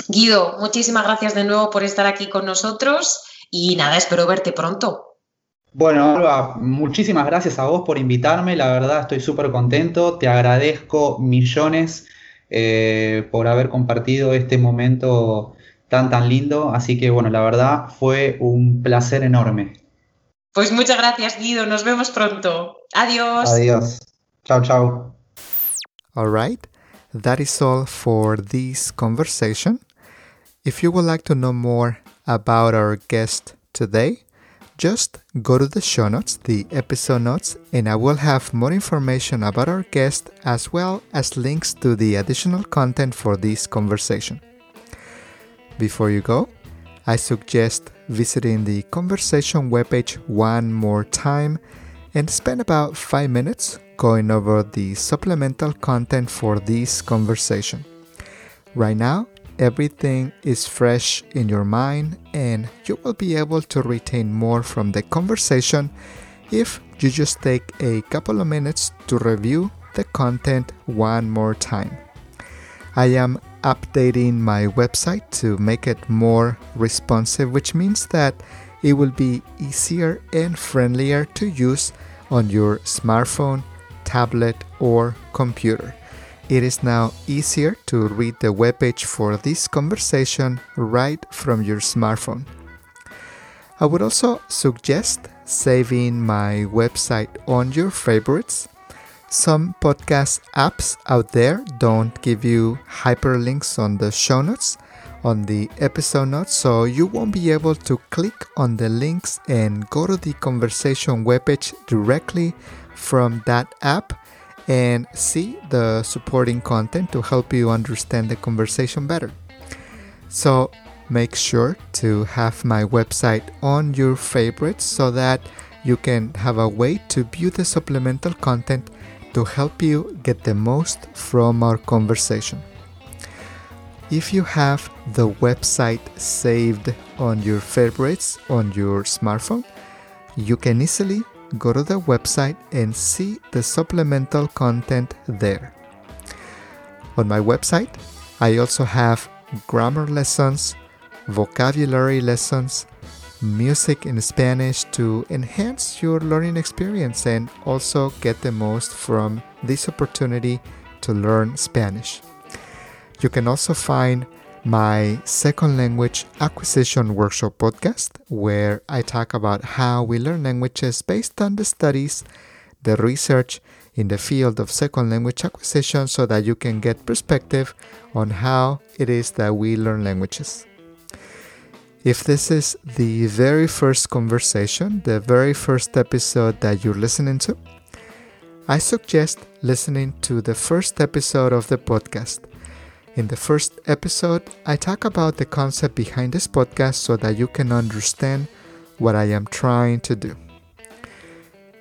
Guido, muchísimas gracias de nuevo por estar aquí con nosotros y nada, espero verte pronto. Bueno, Alba, muchísimas gracias a vos por invitarme, la verdad estoy súper contento, te agradezco millones eh, por haber compartido este momento tan tan lindo, así que bueno, la verdad fue un placer enorme. Pues muchas gracias, Guido, nos vemos pronto. Adiós. Adiós. Chao, chao. All right, that is all for this conversation. If you would like to know more about our guest today, just go to the show notes, the episode notes, and I will have more information about our guest as well as links to the additional content for this conversation. Before you go, I suggest visiting the conversation webpage one more time and spend about five minutes going over the supplemental content for this conversation. Right now, everything is fresh in your mind and you will be able to retain more from the conversation if you just take a couple of minutes to review the content one more time. I am updating my website to make it more responsive, which means that it will be easier and friendlier to use on your smartphone, tablet, or computer. It is now easier to read the webpage for this conversation right from your smartphone. I would also suggest saving my website on your favorites. Some podcast apps out there don't give you hyperlinks on the show notes, on the episode notes, so you won't be able to click on the links and go to the conversation webpage directly from that app and see the supporting content to help you understand the conversation better. So make sure to have my website on your favorites so that you can have a way to view the supplemental content to help you get the most from our conversation. If you have the website saved on your favorites on your smartphone, you can easily go to the website and see the supplemental content there. On my website, I also have grammar lessons, vocabulary lessons, music in Spanish to enhance your learning experience and also get the most from this opportunity to learn Spanish. You can also find my second language acquisition workshop podcast, where I talk about how we learn languages based on the studies, the research in the field of second language acquisition, so that you can get perspective on how it is that we learn languages. If this is the very first conversation, the very first episode that you're listening to, I suggest listening to the first episode of the podcast. In the first episode, I talk about the concept behind this podcast so that you can understand what I am trying to do.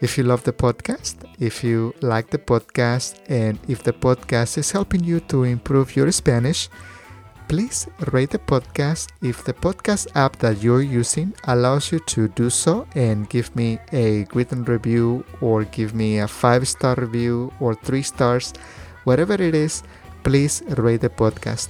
If you love the podcast, if you like the podcast, and if the podcast is helping you to improve your Spanish, please rate the podcast if the podcast app that you're using allows you to do so, and give me a written review or give me a five-star review or three stars, whatever it is, please rate the podcast.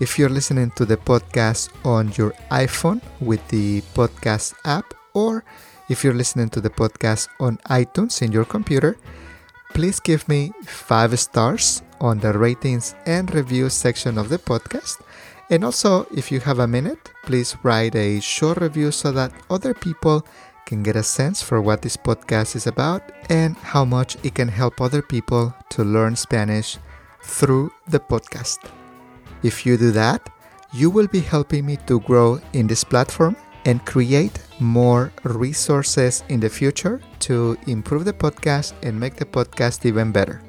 If you're listening to the podcast on your iPhone with the podcast app, or if you're listening to the podcast on iTunes in your computer, please give me five stars on the ratings and reviews section of the podcast, And also, if you have a minute, please write a short review so that other people can get a sense for what this podcast is about and how much it can help other people to learn Spanish through the podcast. If you do that, you will be helping me to grow in this platform and create more resources in the future to improve the podcast and make the podcast even better.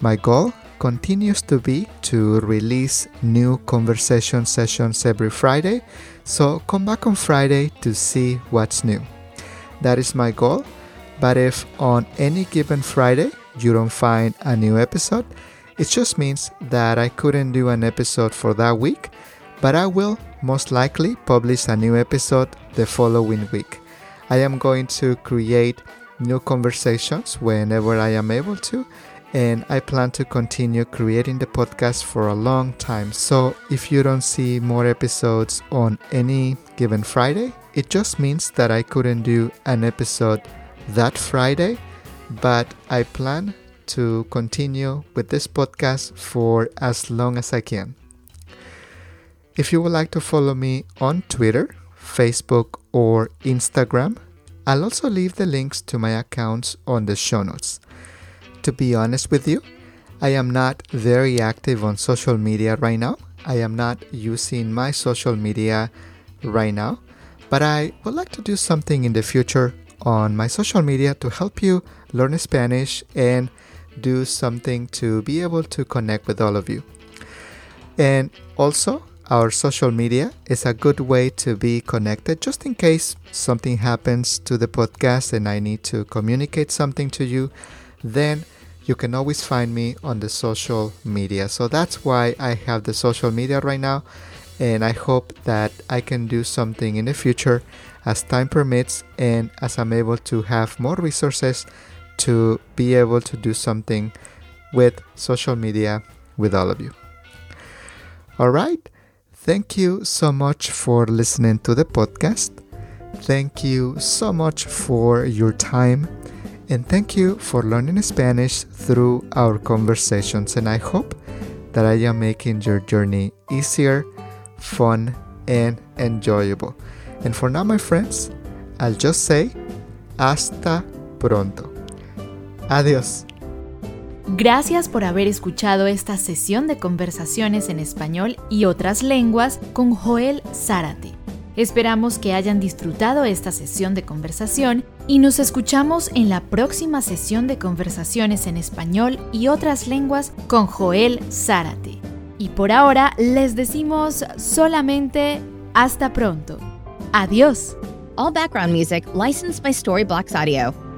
My goal continues to be to release new conversation sessions every Friday, so come back on Friday to see what's new. That is my goal, but if on any given Friday you don't find a new episode, it just means that I couldn't do an episode for that week, but I will most likely publish a new episode the following week. I am going to create new conversations whenever I am able to, and I plan to continue creating the podcast for a long time. So if you don't see more episodes on any given Friday, it just means that I couldn't do an episode that Friday, but I plan to continue with this podcast for as long as I can. If you would like to follow me on Twitter, Facebook, or Instagram, I'll also leave the links to my accounts on the show notes. To be honest with you, I am not very active on social media right now. I am not using my social media right now, but I would like to do something in the future on my social media to help you learn Spanish and do something to be able to connect with all of you. And also, our social media is a good way to be connected just in case something happens to the podcast and I need to communicate something to you, then you can always find me on the social media. So that's why I have the social media right now, and I hope that I can do something in the future as time permits and as I'm able to have more resources to be able to do something with social media with all of you. All right. Thank you so much for listening to the podcast. Thank you so much for your time. And thank you for learning Spanish through our conversations. And I hope that I am making your journey easier, fun, and enjoyable. And for now, my friends, I'll just say, hasta pronto. Adiós. Gracias por haber escuchado esta sesión de conversaciones en español y otras lenguas con Joel Zárate. Esperamos que hayan disfrutado esta sesión de conversación y nos escuchamos en la próxima sesión de conversaciones en español y otras lenguas con Joel Zárate. Y por ahora les decimos solamente hasta pronto. Adiós. All background music licensed by Storyblocks Audio.